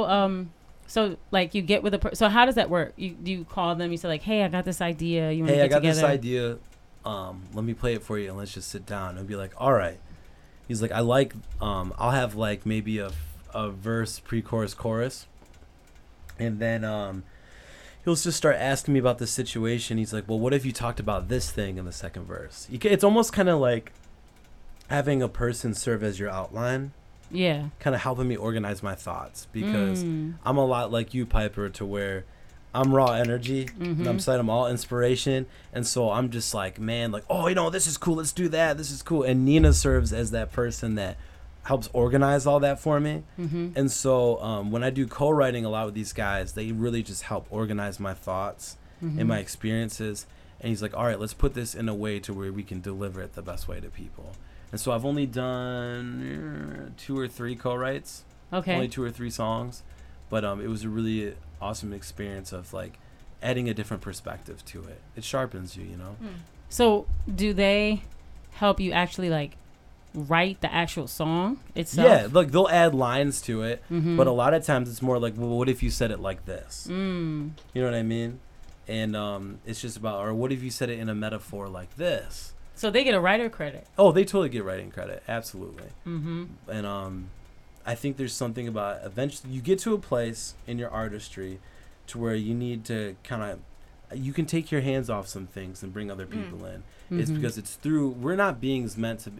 like, you get with a person. So how does that work? Do you call them? You say, like, hey, I got this idea. You want to get together? Hey, I got this idea. Let me play it for you, and let's just sit down. And be like, all right. He's like, I like, I'll have, like, maybe a verse, pre-chorus, chorus. And then he'll just start asking me about the situation. He's like, well, what if you talked about this thing in the second verse? It's almost kind of like having a person serve as your outline Yeah. Kind of helping me organize my thoughts, because I'm a lot like you, Piper, to where I'm raw energy and I'm excited, I'm all inspiration. And so I'm just like, man, like, oh, you know, this is cool. Let's do that. This is cool. And Nina serves as that person that helps organize all that for me. And so when I do co-writing a lot with these guys, they really just help organize my thoughts and my experiences. And he's like, all right, let's put this in a way to where we can deliver it the best way to people. And so I've only done 2 or 3 co-writes. Okay. Only 2 or 3 songs. But it was a really awesome experience of, like, adding a different perspective to it. It sharpens you, you know? So do they help you actually, like, write the actual song itself? Yeah, look, they'll add lines to it. But a lot of times it's more like, well, what if you said it like this? You know what I mean? And it's just about, or what if you said it in a metaphor like this? So they get a writer credit. Oh, they totally get writing credit. Absolutely. And I think there's something about eventually you get to a place in your artistry to where you need to kind of, you can take your hands off some things and bring other people in. It's because it's through, we're not beings meant to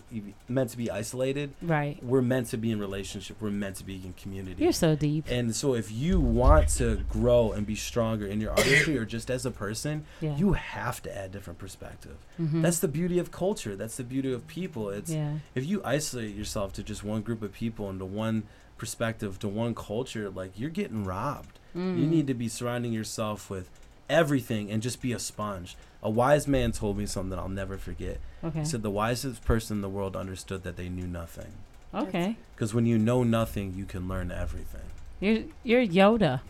be isolated. Right. We're meant to be in relationship. We're meant to be in community. You're so deep. And so if you want to grow and be stronger in your artistry or just as a person, you have to add different perspective. That's the beauty of culture. That's the beauty of people. It's if you isolate yourself to just one group of people and to one perspective, to one culture, like, you're getting robbed. You need to be surrounding yourself with everything and just be a sponge. A wise man told me something that I'll never forget. He said the wisest person in the world understood that they knew nothing. Okay. Because when you know nothing, you can learn everything. You're Yoda.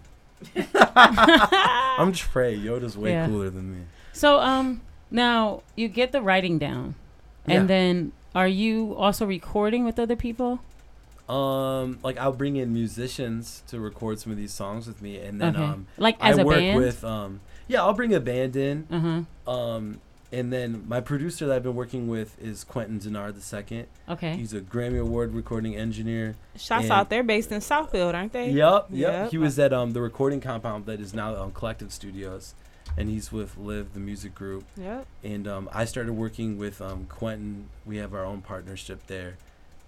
I'm Trey. Yoda's way cooler than me. So now you get the writing down, and then are you also recording with other people? Like, I'll bring in musicians to record some of these songs with me, and then like as I work band? With I'll bring a band in. And then my producer that I've been working with is Quentin Denard II. Okay. He's a Grammy Award recording engineer. Shouts out. They're based in Southfield, aren't they? Yep. He was at the recording compound that is now on Collective Studios, and he's with Live, the music group. Yep. And I started working with Quentin. We have our own partnership there.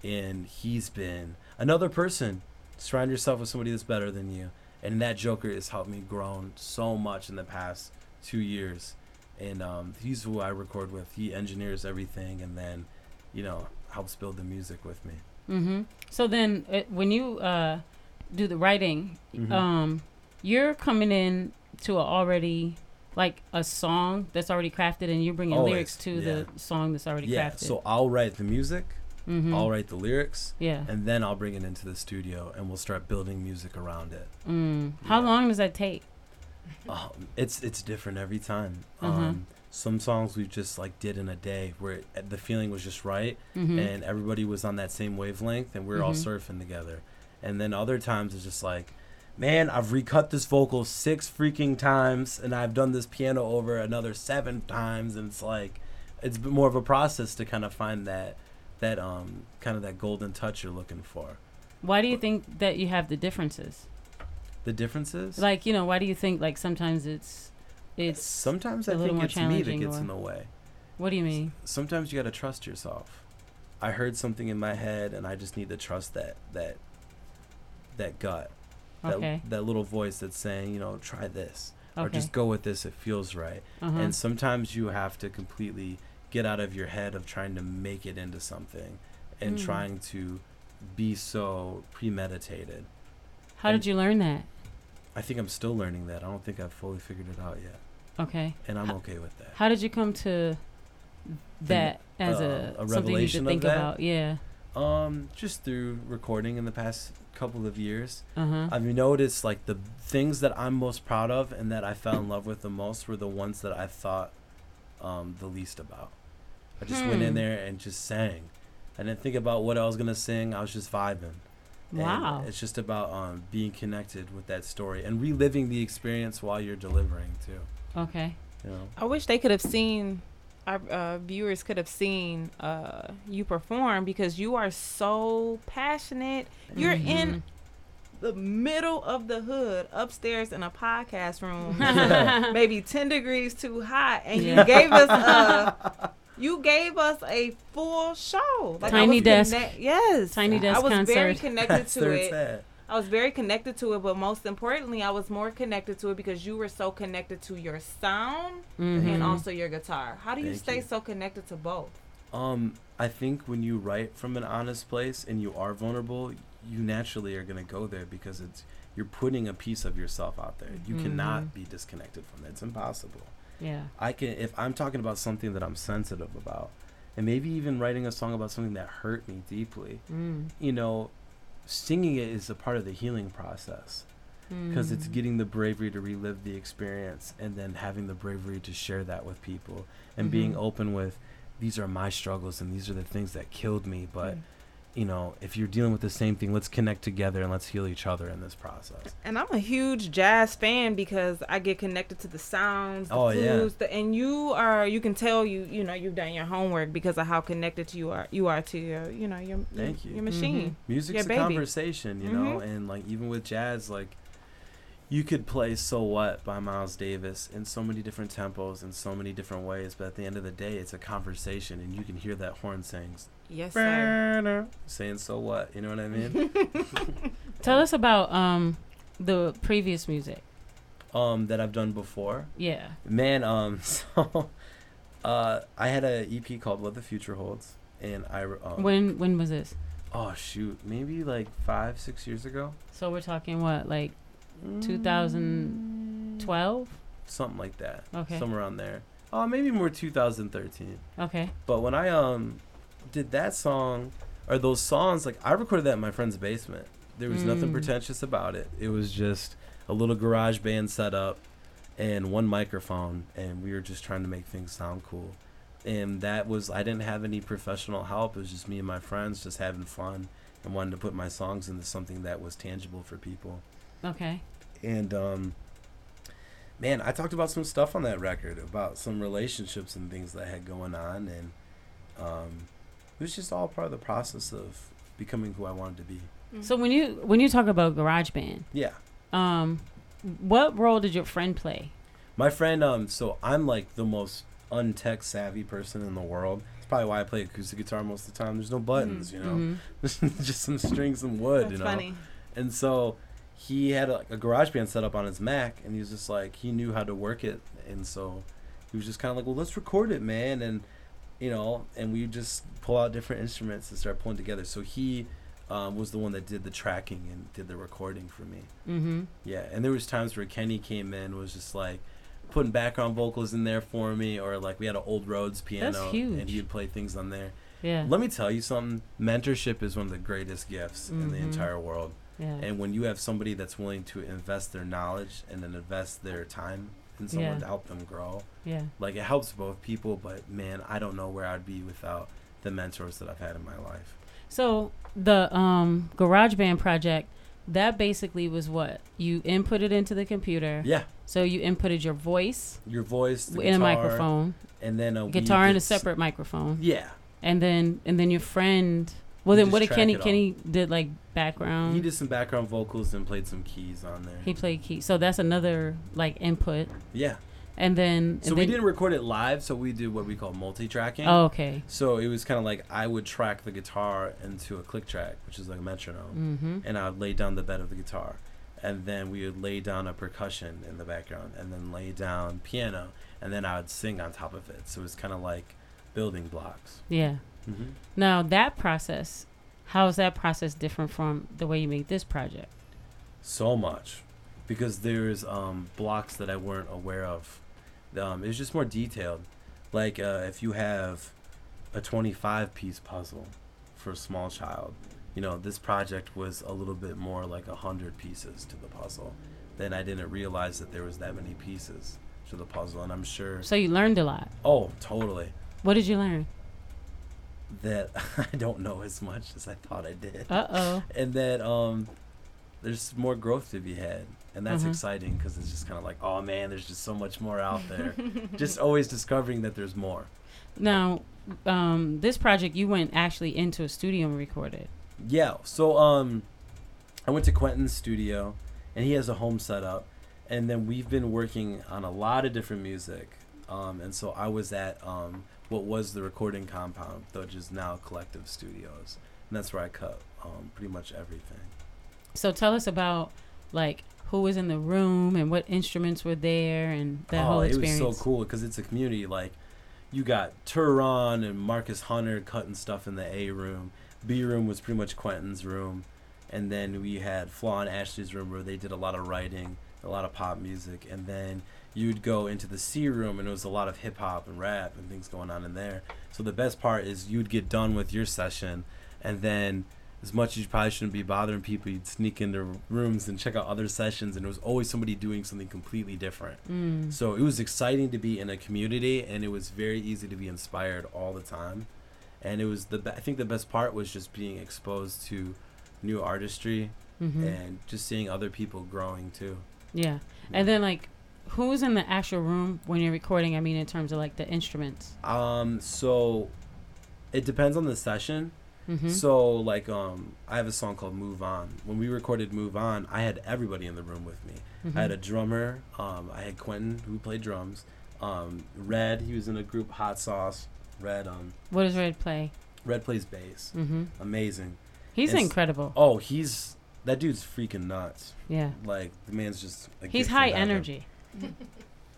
And he's been another person. Surround yourself with somebody that's better than you. And that joker has helped me grow so much in the past 2 years. And he's who I record with. He engineers everything and then, you know, helps build the music with me. So then when you do the writing, you're coming in to already, like, a song that's already crafted, and you're bringing lyrics to the song that's already crafted. So I'll write the music. I'll write the lyrics, and then I'll bring it into the studio, and we'll start building music around it. How long does that take? It's different every time. Some songs we just, like, did in a day where the feeling was just right, and everybody was on that same wavelength, and we were all surfing together. And then other times it's just like, man, I've recut this vocal 6 freaking times, and I've done this piano over another 7 times, and it's like, it's more of a process to kind of find that kind of that golden touch you're looking for. Why do you think that you have the differences? The differences? Like, you know, why do you think, like, sometimes it's sometimes I think it's me that gets in the way. What do you mean? Sometimes you got to trust yourself. I heard something in my head, and I just need to trust that gut. Okay. That little voice that's saying, you know, try this. Okay. Or just go with this, it feels right. And sometimes you have to completely get out of your head of trying to make it into something and trying to be so premeditated. How did you learn that? I think I'm still learning that. I don't think I've fully figured it out yet. Okay. And I'm okay with that. How did you come to that as a revelation something you should think about? Yeah. Just through recording in the past couple of years. I've noticed, like, the things that I'm most proud of and that I fell in love with the most were the ones that I thought the least about. I just went in there and just sang. I didn't think about what I was going to sing. I was just vibing. Wow. And it's just about being connected with that story and reliving the experience while you're delivering, too. Okay. You know? I wish they could have seen, our viewers could have seen you perform, because you are so passionate. You're in the middle of the hood, upstairs in a podcast room, maybe 10 degrees too hot, and you gave us You gave us a full show. Like Tiny Desk. Yes. Tiny Desk concert. I was very connected to it. Sad. I was very connected to it, but most importantly, I was more connected to it because you were so connected to your sound and also your guitar. How do you stay so connected to both? I think when you write from an honest place and you are vulnerable, you naturally are going to go there because it's you're putting a piece of yourself out there. You cannot be disconnected from that. It's impossible. Yeah. I can if I'm talking about something that I'm sensitive about, and maybe even writing a song about something that hurt me deeply. You know, singing it is a part of the healing process because it's getting the bravery to relive the experience and then having the bravery to share that with people and being open with these are my struggles and these are the things that killed me. But, you know, if you're dealing with the same thing, let's connect together and let's heal each other in this process. And I'm a huge jazz fan because I get connected to the sounds, the blues, and you can tell you know, you've done your homework because of how connected you are to your, you know, your your machine. Music's a conversation, you know, and like even with jazz, like you could play So What by Miles Davis in so many different tempos in so many different ways, but at the end of the day, it's a conversation, and you can hear that horn saying, yes, sir. Saying so what? You know what I mean? Tell us about the previous music. That I've done before? Yeah. Man, I had an EP called What the Future Holds, and I... when was this? Oh, shoot. Maybe like 5-6 years ago. So we're talking what, like... 2012, something like that. Okay, somewhere around there. Oh, maybe more 2013. Okay. But when I did that song, or those songs, like I recorded that in my friend's basement. There was nothing pretentious about it. It was just a little garage band setup and one microphone, and we were just trying to make things sound cool. And that was I didn't have any professional help. It was just me and my friends just having fun and wanting to put my songs into something that was tangible for people. Okay. And, man, I talked about some stuff on that record, about some relationships and things that I had going on. And it was just all part of the process of becoming who I wanted to be. So when you talk about GarageBand, what role did your friend play? My friend, so I'm like the most untech savvy person in the world. Probably why I play acoustic guitar most of the time. There's no buttons, you know, just some strings and wood. That's funny. And so... he had a garage band set up on his Mac, and he was just like, he knew how to work it, and so he was just kind of like, well, let's record it, man, and, you know, and we just pull out different instruments and start pulling together. So he was the one that did the tracking and did the recording for me. Yeah, and there was times where Kenny came in, was just like putting background vocals in there for me, or like we had an Old Rhodes piano. That's huge. And he'd play things on there. Yeah. Let me tell you something, mentorship is one of the greatest gifts in the entire world. Yeah. And when you have somebody that's willing to invest their knowledge and then invest their time in someone to help them grow, like it helps both people. But man, I don't know where I'd be without the mentors that I've had in my life. So the GarageBand project, that basically was what you inputted into the computer. Yeah. So you inputted your voice, the in guitar, a microphone, and then a guitar and a separate microphone. Yeah. And then your friend. Well, then what did Kenny did, like, background? He did some background vocals and played some keys on there. He played keys. So that's another, like, input. Yeah. And then... So we didn't record it live, so we did what we call multi-tracking. Oh, okay. So it was kind of like I would track the guitar into a click track, which is like a metronome, and I would lay down the bed of the guitar. And then we would lay down a percussion in the background and then lay down piano, and then I would sing on top of it. So it's kind of like building blocks. Yeah. Mm-hmm. Now that process, how is that process different from the way you make this project? So much, because there's blocks that I weren't aware of. It's just more detailed. Like if you have a 25-piece puzzle for a small child, you know, this project was a little bit more like 100 pieces to the puzzle. Then I didn't realize that there was that many pieces to the puzzle, and I'm sure. So you learned a lot. Oh, totally. What did you learn? That I don't know as much as I thought I did. Uh-oh. And that there's more growth to be had. And that's exciting because it's just kind of like, oh, man, there's just so much more out there. Just always discovering that there's more. Now, this project, you went actually into a studio and recorded. Yeah. So I went to Quentin's studio, and he has a home setup. And then we've been working on a lot of different music. And so I was at... what was the recording compound, which is now Collective Studios. And that's where I cut pretty much everything. So tell us about, like, who was in the room and what instruments were there and that whole experience. It was so cool because it's a community. Like, you got Turon and Marcus Hunter cutting stuff in the A room. B room was pretty much Quentin's room. And then we had Flaw and Ashley's room where they did a lot of writing, a lot of pop music. And then you'd go into the C room and it was a lot of hip hop and rap and things going on in there. So the best part is you'd get done with your session, and then as much as you probably shouldn't be bothering people, you'd sneak into rooms and check out other sessions, and there was always somebody doing something completely different. Mm. So it was exciting to be in a community, and it was very easy to be inspired all the time. And it was I think the best part was just being exposed to new artistry, mm-hmm. and just seeing other people growing too. Yeah. And then, like, who's in the actual room when you're recording? I mean, in terms of, like, the instruments. So it depends on the session. Mm-hmm. So, like, I have a song called Move On. When we recorded Move On, I had everybody in the room with me. Mm-hmm. I had a drummer. I had Quentin, who played drums. Red, he was in a group, Hot Sauce. Red. What does Red play? Red plays bass. Mm-hmm. Amazing. He's incredible. Oh, that dude's freaking nuts. Yeah. Like, the man's just... He's high energy. Yeah.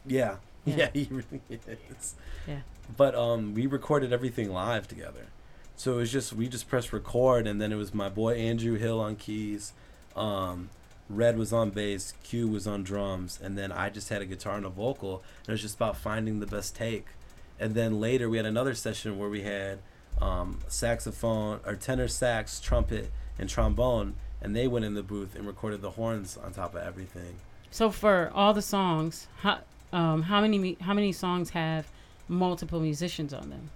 Yeah. Yeah, he really is. Yeah. But we recorded everything live together. So it was we just pressed record, and then it was my boy Andrew Hill on keys, Red was on bass, Q was on drums, and then I just had a guitar and a vocal, and it was just about finding the best take. And then later we had another session where we had saxophone, or tenor sax, trumpet, and trombone, and they went in the booth and recorded the horns on top of everything. So for all the songs, how many songs have multiple musicians on them?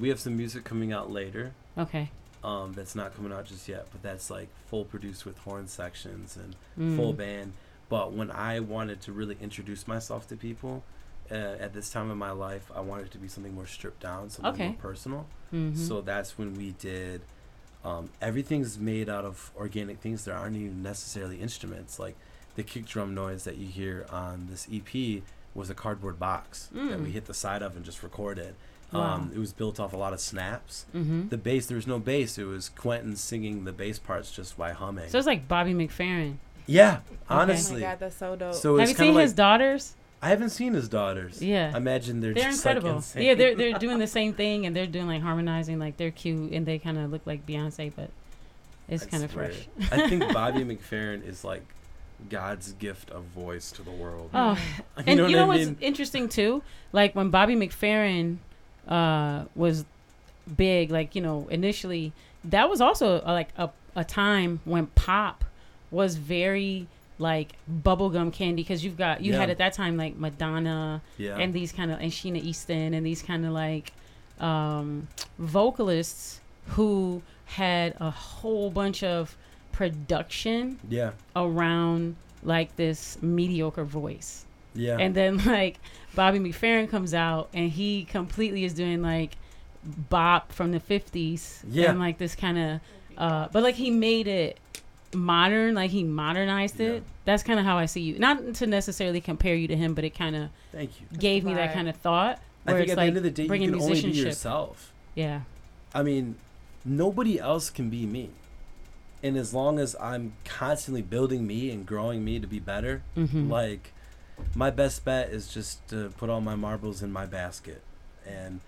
We have some music coming out later. Okay. That's not coming out just yet, but that's, like, full produced with horn sections and full band. But when I wanted to really introduce myself to people at this time in my life, I wanted it to be something more stripped down, something more personal. Mm-hmm. So that's when we did. Everything's made out of organic things. There aren't even necessarily instruments. Like, the kick drum noise that you hear on this EP was a cardboard box that we hit the side of and just recorded. Wow. It was built off a lot of snaps. Mm-hmm. The bass, there was no bass. It was Quentin singing the bass parts just by humming. So it's like Bobby McFerrin. Yeah, honestly. Okay. Oh my God, that's so dope. So have you seen his daughters? I haven't seen his daughters. Yeah. I imagine they're just incredible. Like, insane. Yeah, they're doing the same thing, and they're doing, like, harmonizing. Like, they're cute, and they kind of look like Beyonce, but it's kind of fresh. I think Bobby McFerrin is, like, God's gift of voice to the world. Oh, and you know what's interesting, too? Like, when Bobby McFerrin... was big, like, you know, initially, that was also a time when pop was very, like, bubblegum candy, because you had at that time, like, Madonna and these kind of, and Sheena Easton, and these kind of, like, vocalists who had a whole bunch of production around, like, this mediocre voice. Yeah. And then, like, Bobby McFerrin comes out, and he completely is doing, like, bop from the 50s. Yeah. And, like, this kind of... but, like, he made it modern. Like, he modernized it. That's kind of how I see you. Not to necessarily compare you to him, but it kind of gave me that kind of thought. Where I think it's at the end of the day, you can only be yourself. Yeah. I mean, nobody else can be me. And as long as I'm constantly building me and growing me to be better, like... My best bet is just to put all my marbles in my basket. And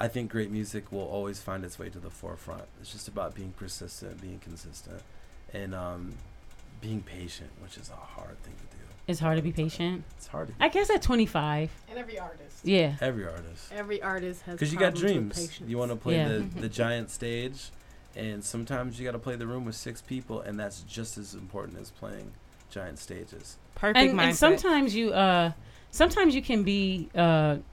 I think great music will always find its way to the forefront. It's just about being persistent, being consistent, and being patient, which is a hard thing to do. It's hard to be patient. It's hard to be patient. I guess at 25. And every artist. Yeah. Every artist. Every artist has because you got dreams. You want to play the giant stage, and sometimes you got to play the room with six people, and that's just as important as playing giant stages. Perfect mindset. And sometimes you can be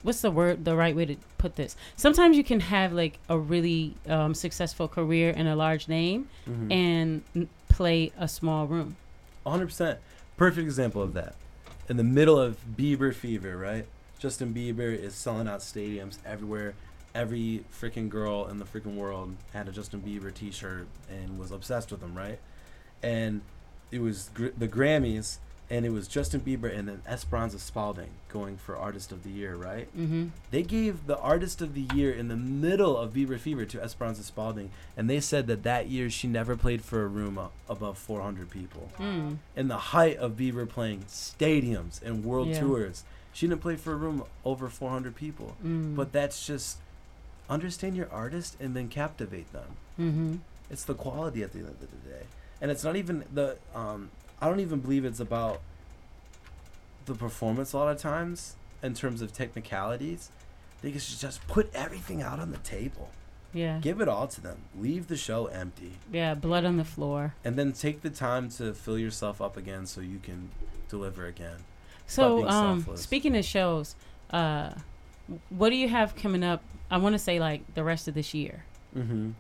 what's the word, the right way to put this? Sometimes you can have, like, a really successful career and a large name and play a small room. 100%. Perfect example of that. In the middle of Bieber fever, right? Justin Bieber is selling out stadiums everywhere. Every freaking girl in the freaking world had a Justin Bieber t-shirt and was obsessed with him, right? And it was the Grammys, and it was Justin Bieber and then Esperanza Spalding going for Artist of the Year, right? Mm-hmm. They gave the Artist of the Year in the middle of Bieber Fever to Esperanza Spalding, and they said that that year she never played for a room above 400 people. Mm. In the height of Bieber playing stadiums and world tours, she didn't play for a room over 400 people. Mm. But that's just, understand your artist and then captivate them. Mm-hmm. It's the quality at the end of the day. And it's not even the... I don't even believe it's about the performance a lot of times in terms of technicalities. They should just put everything out on the table. Yeah. Give it all to them. Leave the show empty. Yeah, blood on the floor. And then take the time to fill yourself up again so you can deliver again. So speaking of shows, what do you have coming up? I want to say like the rest of this year. Mm-hmm.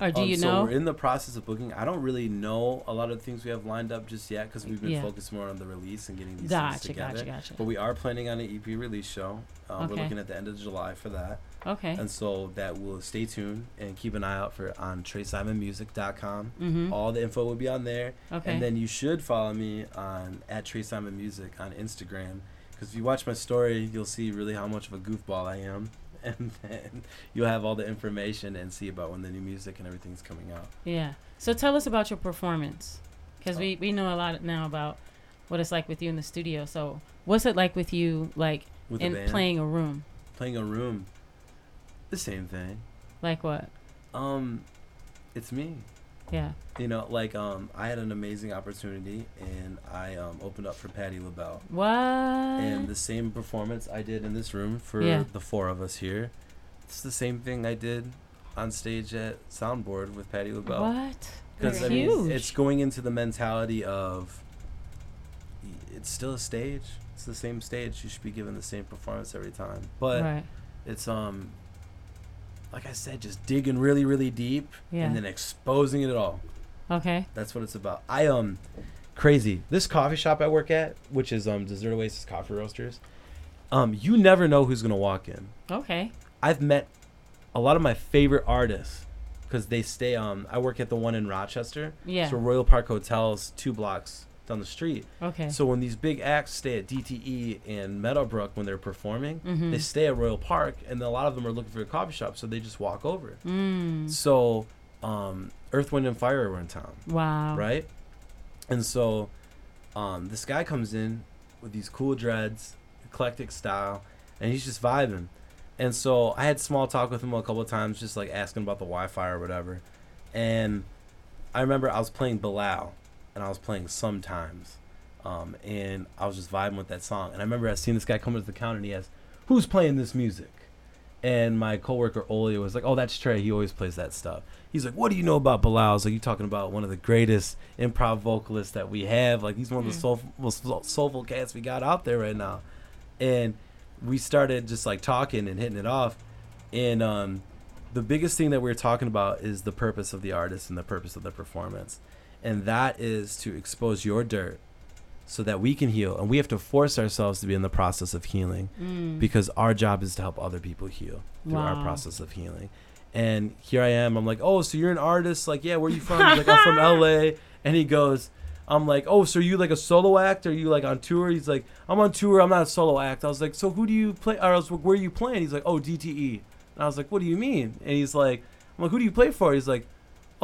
Or do you know? So we're in the process of booking. I don't really know a lot of the things we have lined up just yet because we've been focused more on the release and getting these things together. Gotcha. But we are planning on an EP release show. We're looking at the end of July for that. Okay. And so that will stay tuned and keep an eye out for on TreySimonMusic.com. Mm-hmm. All the info will be on there. Okay. And then you should follow me on @TreySimonMusic on Instagram, because if you watch my story, you'll see really how much of a goofball I am. And then you'll have all the information and see about when the new music and everything's coming out. Yeah. So tell us about your performance, because we know a lot now about what it's like with you in the studio. So what's it like with you, like, in playing a room? Playing a room. The same thing. Like what? It's me. Yeah. You know, like, I had an amazing opportunity, and I opened up for Patti LaBelle. What? And the same performance I did in this room for the four of us here, it's the same thing I did on stage at Soundboard with Patti LaBelle. What? Because, I mean, it's going into the mentality of it's still a stage. It's the same stage. You should be given the same performance every time. But it's... like I said, just digging really, really deep and then exposing it all. Okay. That's what it's about. I crazy. This coffee shop I work at, which is Dessert Oasis Coffee Roasters, you never know who's gonna walk in. Okay. I've met a lot of my favorite artists because they stay. I work at the one in Rochester. Yeah. So Royal Park Hotel's 2 blocks down the street. Okay. So when these big acts stay at DTE and Meadowbrook when they're performing, they stay at Royal Park, and a lot of them are looking for a coffee shop, so they just walk over. Mm. So Earth, Wind, and Fire were in town. Wow. Right? And so this guy comes in with these cool dreads, eclectic style, and he's just vibing. And so I had small talk with him a couple of times, just like asking about the Wi-Fi or whatever. And I remember I was playing Bilal. And I was playing Sometimes, and I was just vibing with that song. And I remember I seen this guy come to the counter, and he asked, "Who's playing this music?" And my coworker Oli was like, "Oh, that's Trey. He always plays that stuff." He's like, "What do you know about Bilal?" So like, "You talking about one of the greatest improv vocalists that we have? Like, he's one of the soulful cats we got out there right now." And we started just like talking and hitting it off. And the biggest thing that we were talking about is the purpose of the artist and the purpose of the performance. And that is to expose your dirt so that we can heal. And we have to force ourselves to be in the process of healing because our job is to help other people heal through our process of healing. And here I am. I'm like, "Oh, so you're an artist?" Like, "Yeah, where are you from?" He's like, "I'm from LA." And he goes, I'm like, "Oh, so are you like a solo act? Are you like on tour?" He's like, "I'm on tour. I'm not a solo act." I was like, "So who do you play? Or I was like, where are you playing?" He's like, "Oh, DTE." And I was like, "What do you mean?" And he's like, I'm like, "Who do you play for?" He's like,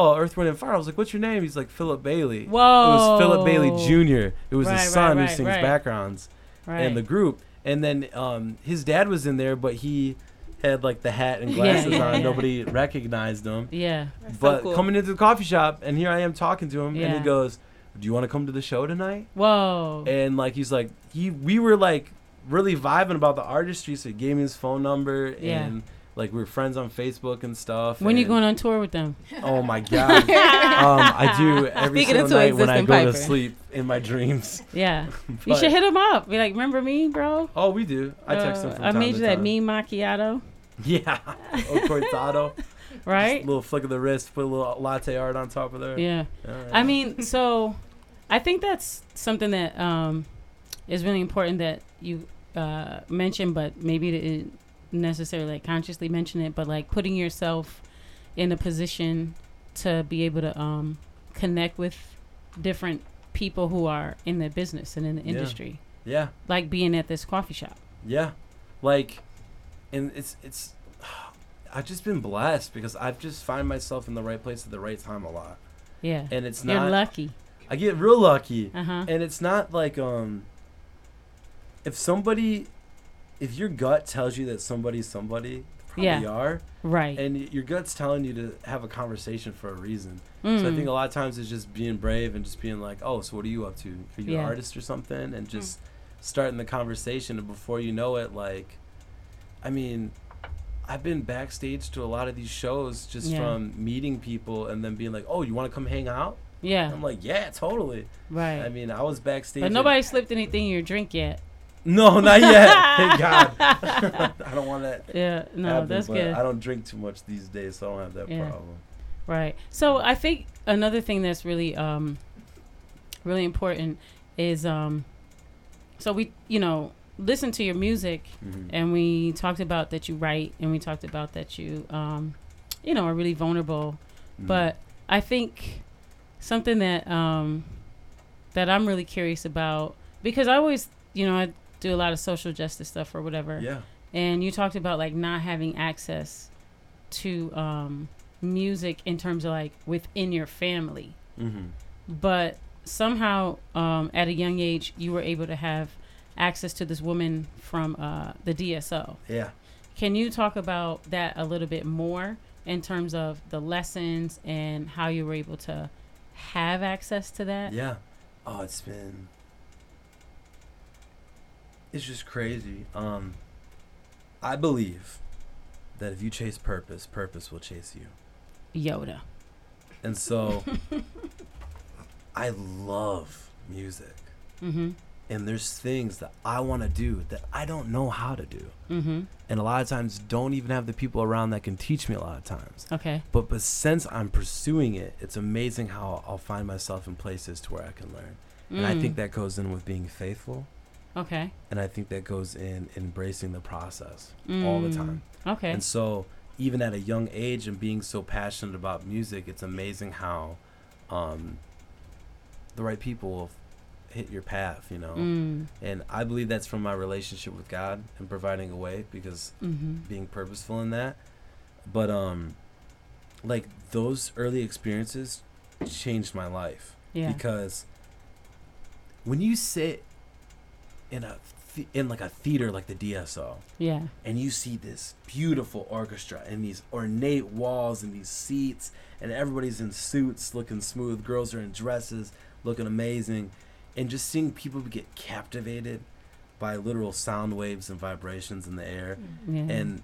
"Oh, Earth, Wind, and Fire." I was like, "What's your name?" He's like, "Philip Bailey." Whoa. It was Philip Bailey Jr. It was his son who sings backgrounds and the group. And then his dad was in there, but he had like the hat and glasses on. Nobody recognized him. Yeah. That's but so cool. Coming into the coffee shop, and here I am talking to him, and he goes, "Do you want to come to the show tonight?" Whoa. And like he's like, we were like really vibing about the artistry, so he gave me his phone number and. Like, we're friends on Facebook and stuff. When are you going on tour with them? Oh, my God. I do every single night when I go to sleep in my dreams. Yeah. You should hit them up. Be like, "Remember me, bro?" Oh, we do. I text them from time to time. I made you that mean macchiato. Yeah. Oh, cortado. Right? Just a little flick of the wrist, put a little latte art on top of there. Yeah. Right. I mean, so I think that's something that is really important that you mentioned, but maybe it necessarily like consciously mention it, but like putting yourself in a position to be able to connect with different people who are in the business and in the industry. Yeah. Like being at this coffee shop. Yeah. Like, and it's I've just been blessed because I've just find myself in the right place at the right time a lot. Yeah. And it's not. You're lucky. I get real lucky. Uh-huh. And it's not like, if your gut tells you that somebody's somebody, they probably are. Right. And your gut's telling you to have a conversation for a reason. Mm. So I think a lot of times it's just being brave and just being like, oh, so what are you up to? Are you an artist or something? And just starting the conversation. And before you know it, like, I mean, I've been backstage to a lot of these shows just from meeting people and then being like, oh, you want to come hang out? Yeah. I'm like, yeah, totally. Right. I mean, I was backstage. But nobody slipped anything in your drink yet. No, not yet. Thank God. I don't want that. Yeah, no, happen, that's good. I don't drink too much these days, so I don't have that problem. Right. So I think another thing that's really, really important is, so we, listen to your music, and we talked about that you write, and we talked about that you, are really vulnerable. Mm-hmm. But I think something that that I'm really curious about, because I always, I do a lot of social justice stuff or whatever. Yeah. And you talked about like not having access to music in terms of like within your family, but somehow at a young age you were able to have access to this woman from the DSO. Yeah. Can you talk about that a little bit more in terms of the lessons and how you were able to have access to that? Yeah. Oh, it's just crazy. I believe that if you chase purpose, purpose will chase you. Yoda. And so I love music. Mm-hmm. And there's things that I want to do that I don't know how to do. Mm-hmm. And a lot of times don't even have the people around that can teach me a lot of times. Okay. But since I'm pursuing it, it's amazing how I'll find myself in places to where I can learn. Mm. And I think that goes in with being faithful. Okay. And I think that goes in embracing the process all the time. Okay. And so even at a young age and being so passionate about music, it's amazing how the right people will hit your path, and I believe that's from my relationship with God and providing a way, because being purposeful in that. But like those early experiences changed my life, because when you sit in a theater like the DSO, and you see this beautiful orchestra and these ornate walls and these seats, and everybody's in suits looking smooth, girls are in dresses looking amazing. And just seeing people get captivated by literal sound waves and vibrations in the air. Yeah. And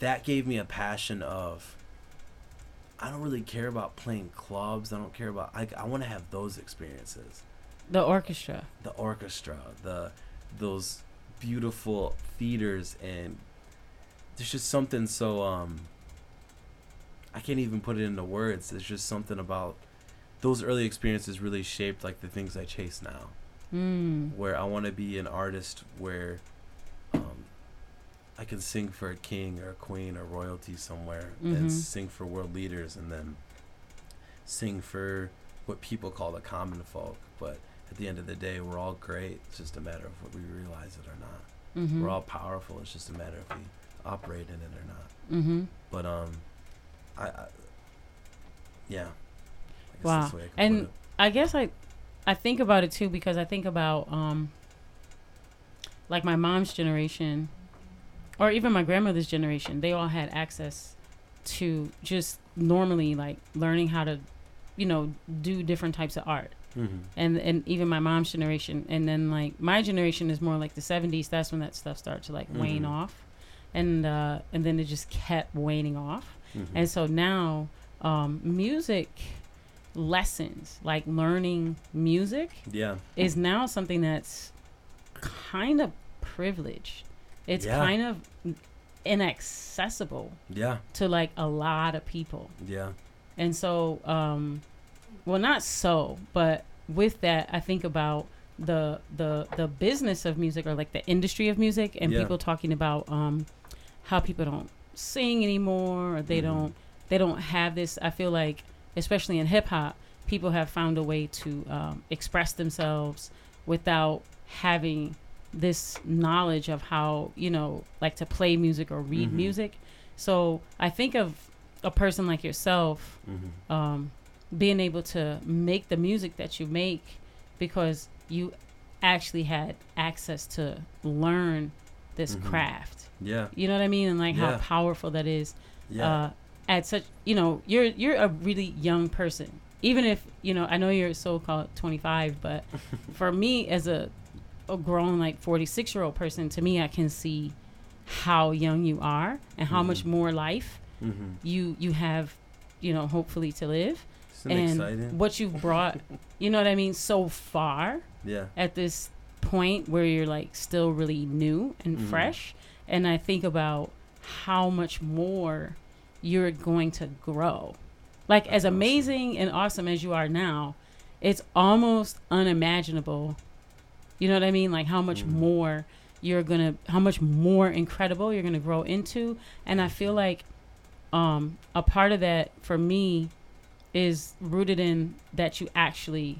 that gave me a passion of, I don't really care about playing clubs. I don't care about, I want to have those experiences. The orchestra, those beautiful theaters. And there's just something so, I can't even put it into words. There's just something about, those early experiences really shaped like the things I chase now, where I want to be an artist, where I can sing for a king or a queen or royalty somewhere, and sing for world leaders, and then sing for what people call the common folk. But at the end of the day, we're all great. It's just a matter of what we realize it or not. Mm-hmm. We're all powerful. It's just a matter of if we operate in it or not. Mm-hmm. But wow. And I guess I think about it too, because I think about like my mom's generation or even my grandmother's generation, they all had access to just normally like learning how to, do different types of art. Mm-hmm. And even my mom's generation. And then like my generation is more like the 70s. That's when that stuff started to like wane off. And then it just kept waning off. Mm-hmm. And so now music lessons, like learning music, is now something that's kind of privileged. It's kind of inaccessible to like a lot of people. Yeah. And so, but with that, I think about the business of music, or like the industry of music, and people talking about how people don't sing anymore, or they don't have this. I feel like, especially in hip hop, people have found a way to express themselves without having this knowledge of how, you know, like to play music or read mm-hmm. music. So I think of a person like yourself mm-hmm. Being able to make the music that you make because you actually had access to learn this mm-hmm. craft. Yeah. You know what I mean? And like yeah. how powerful that is. Yeah. At such, you know, you're a really young person. Even if, you know, I know you're so-called 25, but for me as a grown, like 46-year-old person, to me, I can see how young you are and how mm-hmm. much more life mm-hmm. you have, you know, hopefully to live. Isn't and exciting? What you've brought, you know what I mean, so far yeah. at this point where you're like still really new and mm-hmm. fresh. And I think about how much more you're going to grow. Like as amazing and awesome as you are now, it's almost unimaginable. You know what I mean? Like how much mm-hmm. more you're going to, how much more incredible you're going to grow into. And I feel like a part of that for me is rooted in that you actually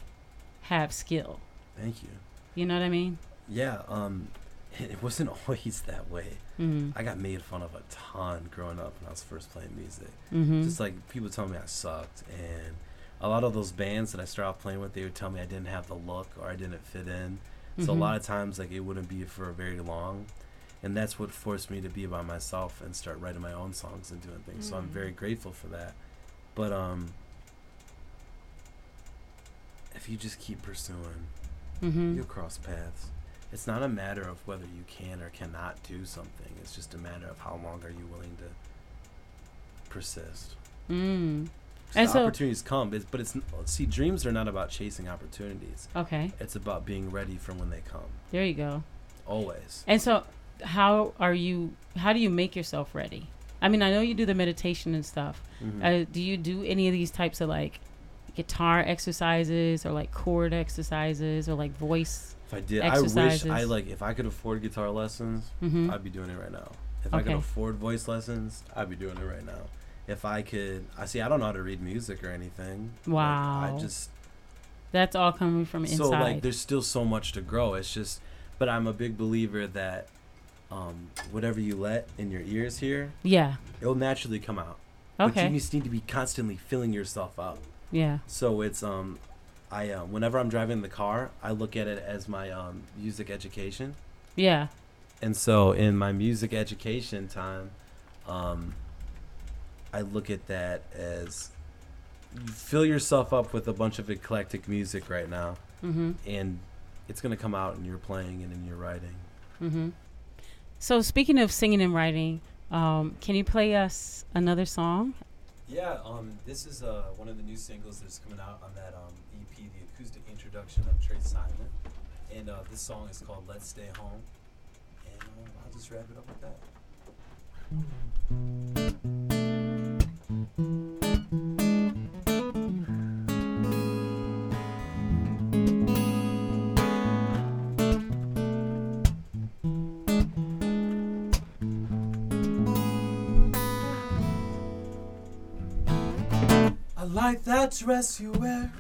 have skill. Thank you. You know what I mean? Yeah. It wasn't always that way. Mm-hmm. I got made fun of a ton growing up when I was first playing music. Mm-hmm. Just like people telling me I sucked, and a lot of those bands that I started off playing with, they would tell me I didn't have the look or I didn't fit in. So mm-hmm. a lot of times, like, it wouldn't be for very long, and that's what forced me to be by myself and start writing my own songs and doing things. Mm-hmm. So I'm very grateful for that. But if you just keep pursuing, mm-hmm. you'll cross paths. It's not a matter of whether you can or cannot do something. It's just a matter of how long are you willing to persist. Mm. And so opportunities come, but it's see, dreams are not about chasing opportunities. Okay. It's about being ready for when they come. There you go. Always. And so how do you make yourself ready? I mean, I know you do the meditation and stuff. Mm-hmm. Do you do any of these types of like guitar exercises or like chord exercises or like voice? If I did, exercises. I wish if I could afford guitar lessons, mm-hmm. I'd be doing it right now. If I could afford voice lessons, I'd be doing it right now. If I could, I don't know how to read music or anything. Wow. That's all coming from inside. So there's still so much to grow. It's just, but I'm a big believer that whatever you let in your ears here, yeah, it'll naturally come out. Okay. But you just need to be constantly filling yourself up. Yeah. So it's whenever I'm driving the car, I look at it as my music education. Yeah. And so in my music education time, I look at that as fill yourself up with a bunch of eclectic music right now. Mm-hmm. And it's going to come out in your playing and in your writing. Mm-hmm. So speaking of singing and writing, can you play us another song? Yeah, this is one of the new singles that's coming out on that EP, the Acoustic Introduction of Trey Simon. And this song is called Let's Stay Home. And I'll just wrap it up with that. Mm-hmm. I like that dress you wear,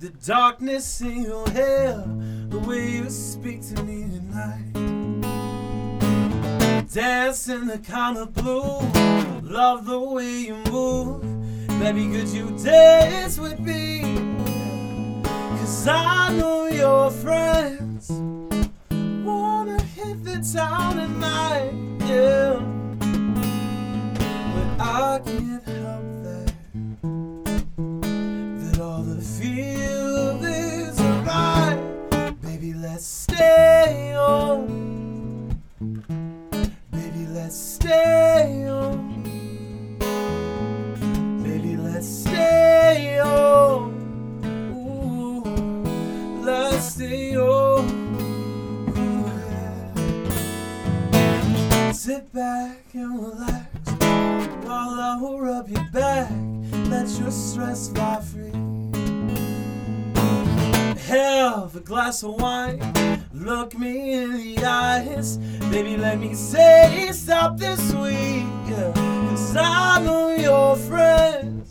the darkness in your hair, the way you speak to me tonight. Dance in the kind of blue. Love the way you move. Baby, could you dance with me? 'Cause I know your friends wanna hit the town at night, yeah. But I can't help that all the feelings are right. Baby, let's stay home. Baby, let's stay home. Stay on, let's stay on. Sit back and relax while I rub your back. Let your stress fly free. Have a glass of wine. Look me in the eyes. Baby, let me say stop this week. Yeah. 'Cause I know your friends.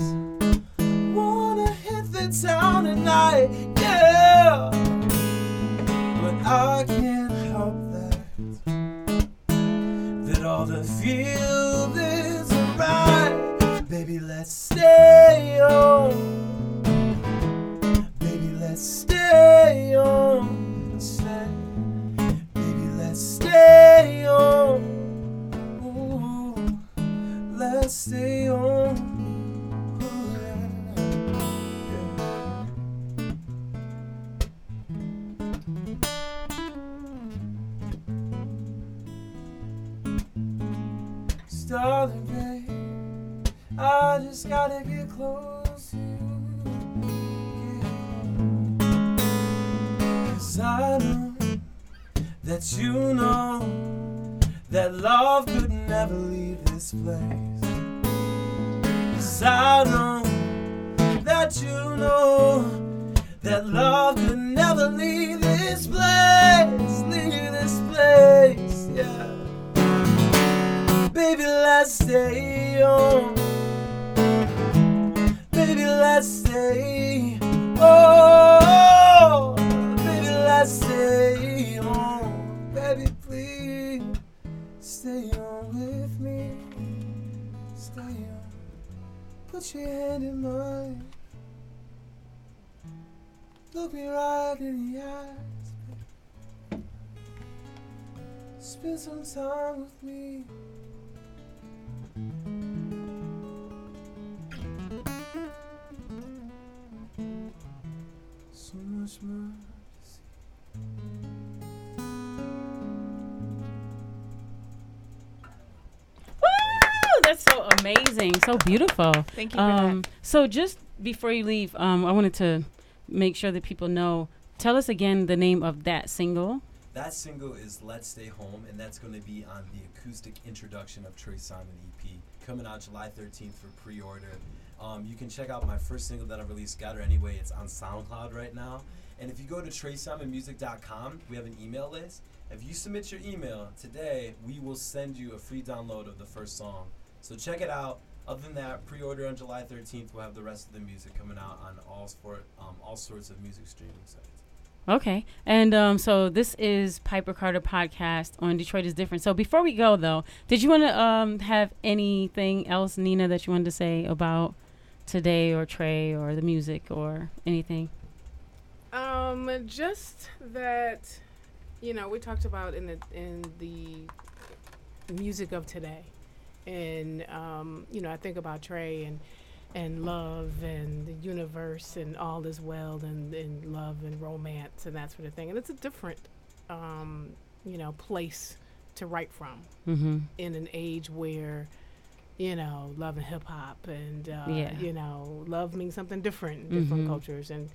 sounding like, yeah. But I can't help that all the field is right. Baby, let's stay on. Baby, let's stay on. Baby, let's stay on. Ooh, let's stay on. Darling, babe, I just gotta get close to you, yeah. 'Cause I know that you know that love could never leave this place. 'Cause I know that you know that love could never leave this place. Leave this place, yeah. Baby, let's stay on. Baby, let's stay. Oh, baby, let's stay on. Baby, please stay on with me. Stay on. Put your hand in mine. Look me right in the eyes. Spend some time with me. So much more to see. Woo! That's so amazing, so beautiful. Thank you for that. So just before you leave, I wanted to make sure that people know, tell us again the name of that single. That single is Let's Stay Home, and that's going to be on the Acoustic Introduction of Trey Simon EP, coming out July 13th for pre-order. You can check out my first single that I released, Got Her Anyway. It's on SoundCloud right now. And if you go to TreySimonMusic.com, we have an email list. If you submit your email today, we will send you a free download of the first song. So check it out. Other than that, pre-order on July 13th. We'll have the rest of the music coming out on all sorts of music streaming sites. Okay, and so this is Piper Carter Podcast on Detroit Is Different. So before we go, though, did you want to have anything else, Nina, that you wanted to say about today or Trey or the music or anything? Just that, you know, we talked about in the music of today, and you know, I think about Trey and love and the universe and all is well and love and romance and that sort of thing. And it's a different, you know, place to write from in an age where, you know, love and hip hop and, you know, love means something different in different cultures. And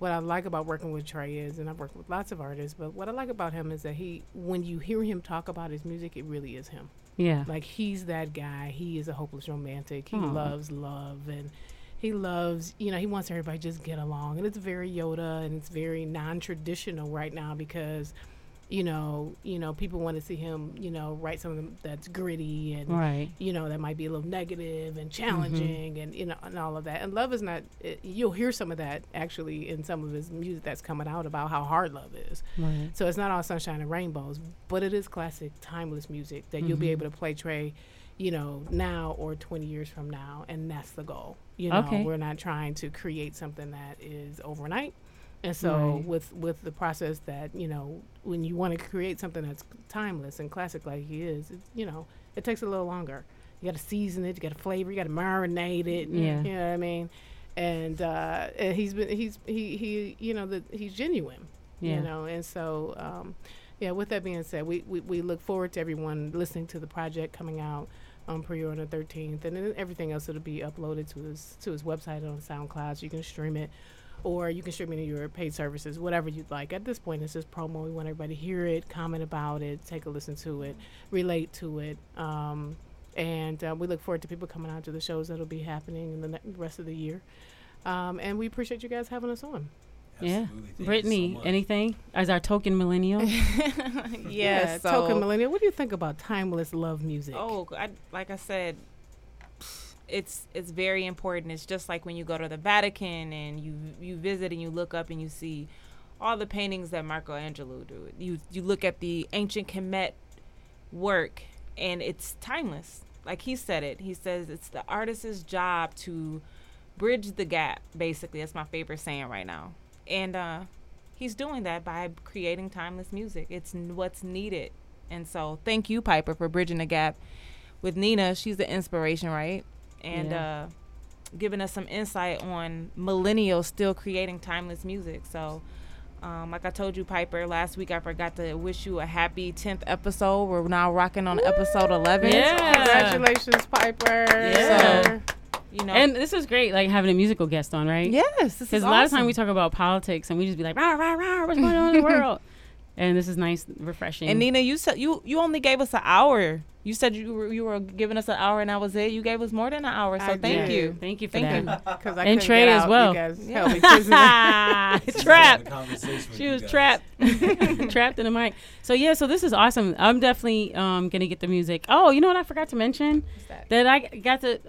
what I like about working with Trey is, and I've worked with lots of artists, but what I like about him is that when you hear him talk about his music, it really is him. Yeah. Like, he's that guy. He is a hopeless romantic. He loves love, and he loves, you know, he wants everybody to just get along. And it's very Yoda, and it's very non-traditional right now because, you know, people want to see him, you know, write something that's gritty and, you know, that might be a little negative and challenging and, you know, and all of that. And love is not, you'll hear some of that actually in some of his music that's coming out about how hard love is. Right. So it's not all sunshine and rainbows, but it is classic, timeless music that you'll be able to play Trey, you know, now or 20 years from now. And that's the goal. You know, we're not trying to create something that is overnight. And so with the process that, you know, when you want to create something that's timeless and classic like he is, it, you know, it takes a little longer. You got to season it. You got to flavor. You got to marinate it. And, you know what I mean? And he's you know, he's genuine, you know. And so, with that being said, we look forward to everyone listening to the project coming out on pre-order 13th. And then everything else will be uploaded to his website on SoundCloud, so you can stream it. Or you can stream it to your paid services, whatever you'd like. At this point, it's just promo. We want everybody to hear it, comment about it, take a listen to it, relate to it. And we look forward to people coming out to the shows that will be happening in the rest of the year. And we appreciate you guys having us on. Absolutely. Yeah. Brittany, so anything? As our token millennial? Yeah, so token millennial. What do you think about timeless love music? Oh, like I said, it's very important. It's just like when you go to the Vatican and you visit and you look up and you see all the paintings that Michelangelo do. You look at the ancient Kemet work and it's timeless. Like he said it. He says it's the artist's job to bridge the gap, basically. That's my favorite saying right now. And he's doing that by creating timeless music. It's what's needed. And so thank you, Piper, for bridging the gap with Nina. She's the inspiration, right? And giving us some insight on millennials still creating timeless music. So like I told you, Piper, last week I forgot to wish you a happy 10th episode. We're now rocking on episode 11. Yeah. Congratulations, Piper. Yeah. So, you know. And this is great, like having a musical guest on, right? Yes, because a lot of time we talk about politics and we just be like, rah, rah, rah, what's going on in the world? And this is nice, refreshing. And Nina, you said you only gave us an hour. You said you were giving us an hour, and that was it. You gave us more than an hour, so thank you. Thank you for that. You. I and Trey as well. You guys trapped. She was trapped. Trapped in the mic. So this is awesome. I'm definitely going to get the music. Oh, you know what I forgot to mention? What's that? That I got to,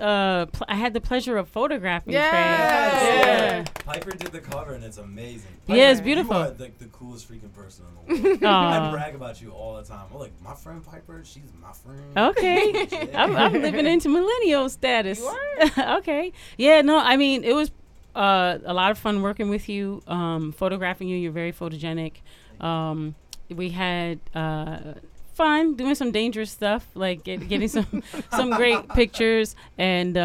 I had the pleasure of photographing Trey. Yeah. Piper did the cover, and it's amazing. Piper, yeah, it's beautiful. You are the coolest freaking person in the world. I brag about you all the time. I'm like, my friend Piper, she's my friend. Okay. I'm living into millennial status. You are? Okay. Yeah, no, I mean, it was a lot of fun working with you, photographing you. You're very photogenic. We had fun doing some dangerous stuff, like getting some some great pictures. And,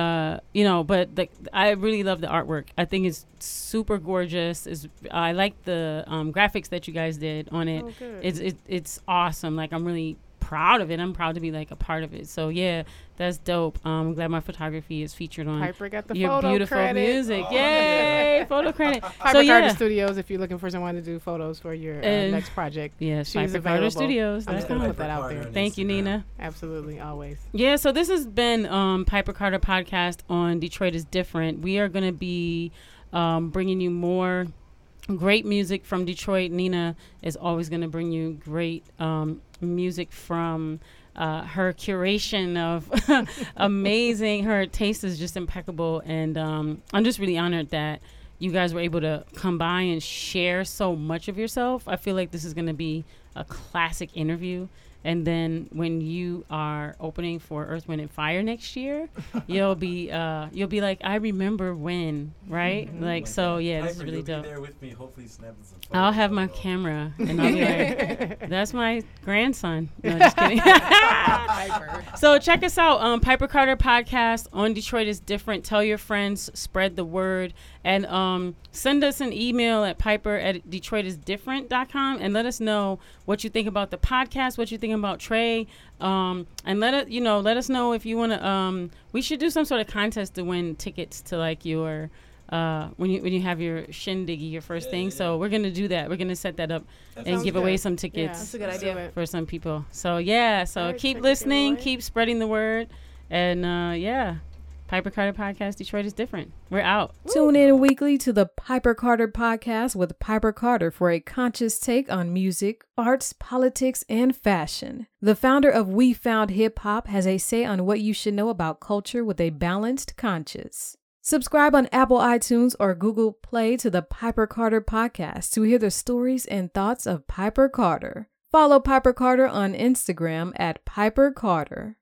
you know, but I really love the artwork. I think it's super gorgeous. I like the graphics that you guys did on it. Oh, good. It's awesome. Like, I'm really proud of it. I'm proud to be like a part of it. So yeah, that's dope. I'm glad my photography is featured on Piper got the your photo beautiful credit. Music. Oh, yay! Photo credit. Piper Carter Studios. If you're looking for someone to do photos for your next project, yes, she's Piper Carter Studios. I'm just gonna put that out there. Thank you, Nina. Absolutely, always. Yeah. So this has been Piper Carter podcast on Detroit Is Different. We are gonna be bringing you more great music from Detroit. Nina is always going to bring you great music from her curation of amazing. Her taste is just impeccable. And I'm just really honored that you guys were able to come by and share so much of yourself. I feel like this is going to be a classic interview. And then when you are opening for Earth, Wind, and Fire next year, you'll be like, I remember when, right? Mm-hmm. Like, so, yeah, this is really dope. Be there with me, hopefully snapping some photos. I'll have my camera, and I'll be like, that's my grandson. No, just kidding. So check us out, Piper Carter Podcast on Detroit Is Different. Tell your friends, spread the word, and send us an email at piper@detroitisdifferent.com and let us know what you think about the podcast, what you think about Trey, and let us know if you want to. We should do some sort of contest to win tickets to like your when you have your shindiggy, your first thing. Yeah. So we're gonna do that. We're gonna set that up and give away some tickets. Yeah, that's a good idea for some people. So yeah, so keep listening, keep spreading the word, and Piper Carter Podcast, Detroit Is Different. We're out. Woo. Tune in weekly to the Piper Carter Podcast with Piper Carter for a conscious take on music, arts, politics, and fashion. The founder of We Found Hip Hop has a say on what you should know about culture with a balanced conscience. Subscribe on Apple iTunes or Google Play to the Piper Carter Podcast to hear the stories and thoughts of Piper Carter. Follow Piper Carter on Instagram at Piper Carter.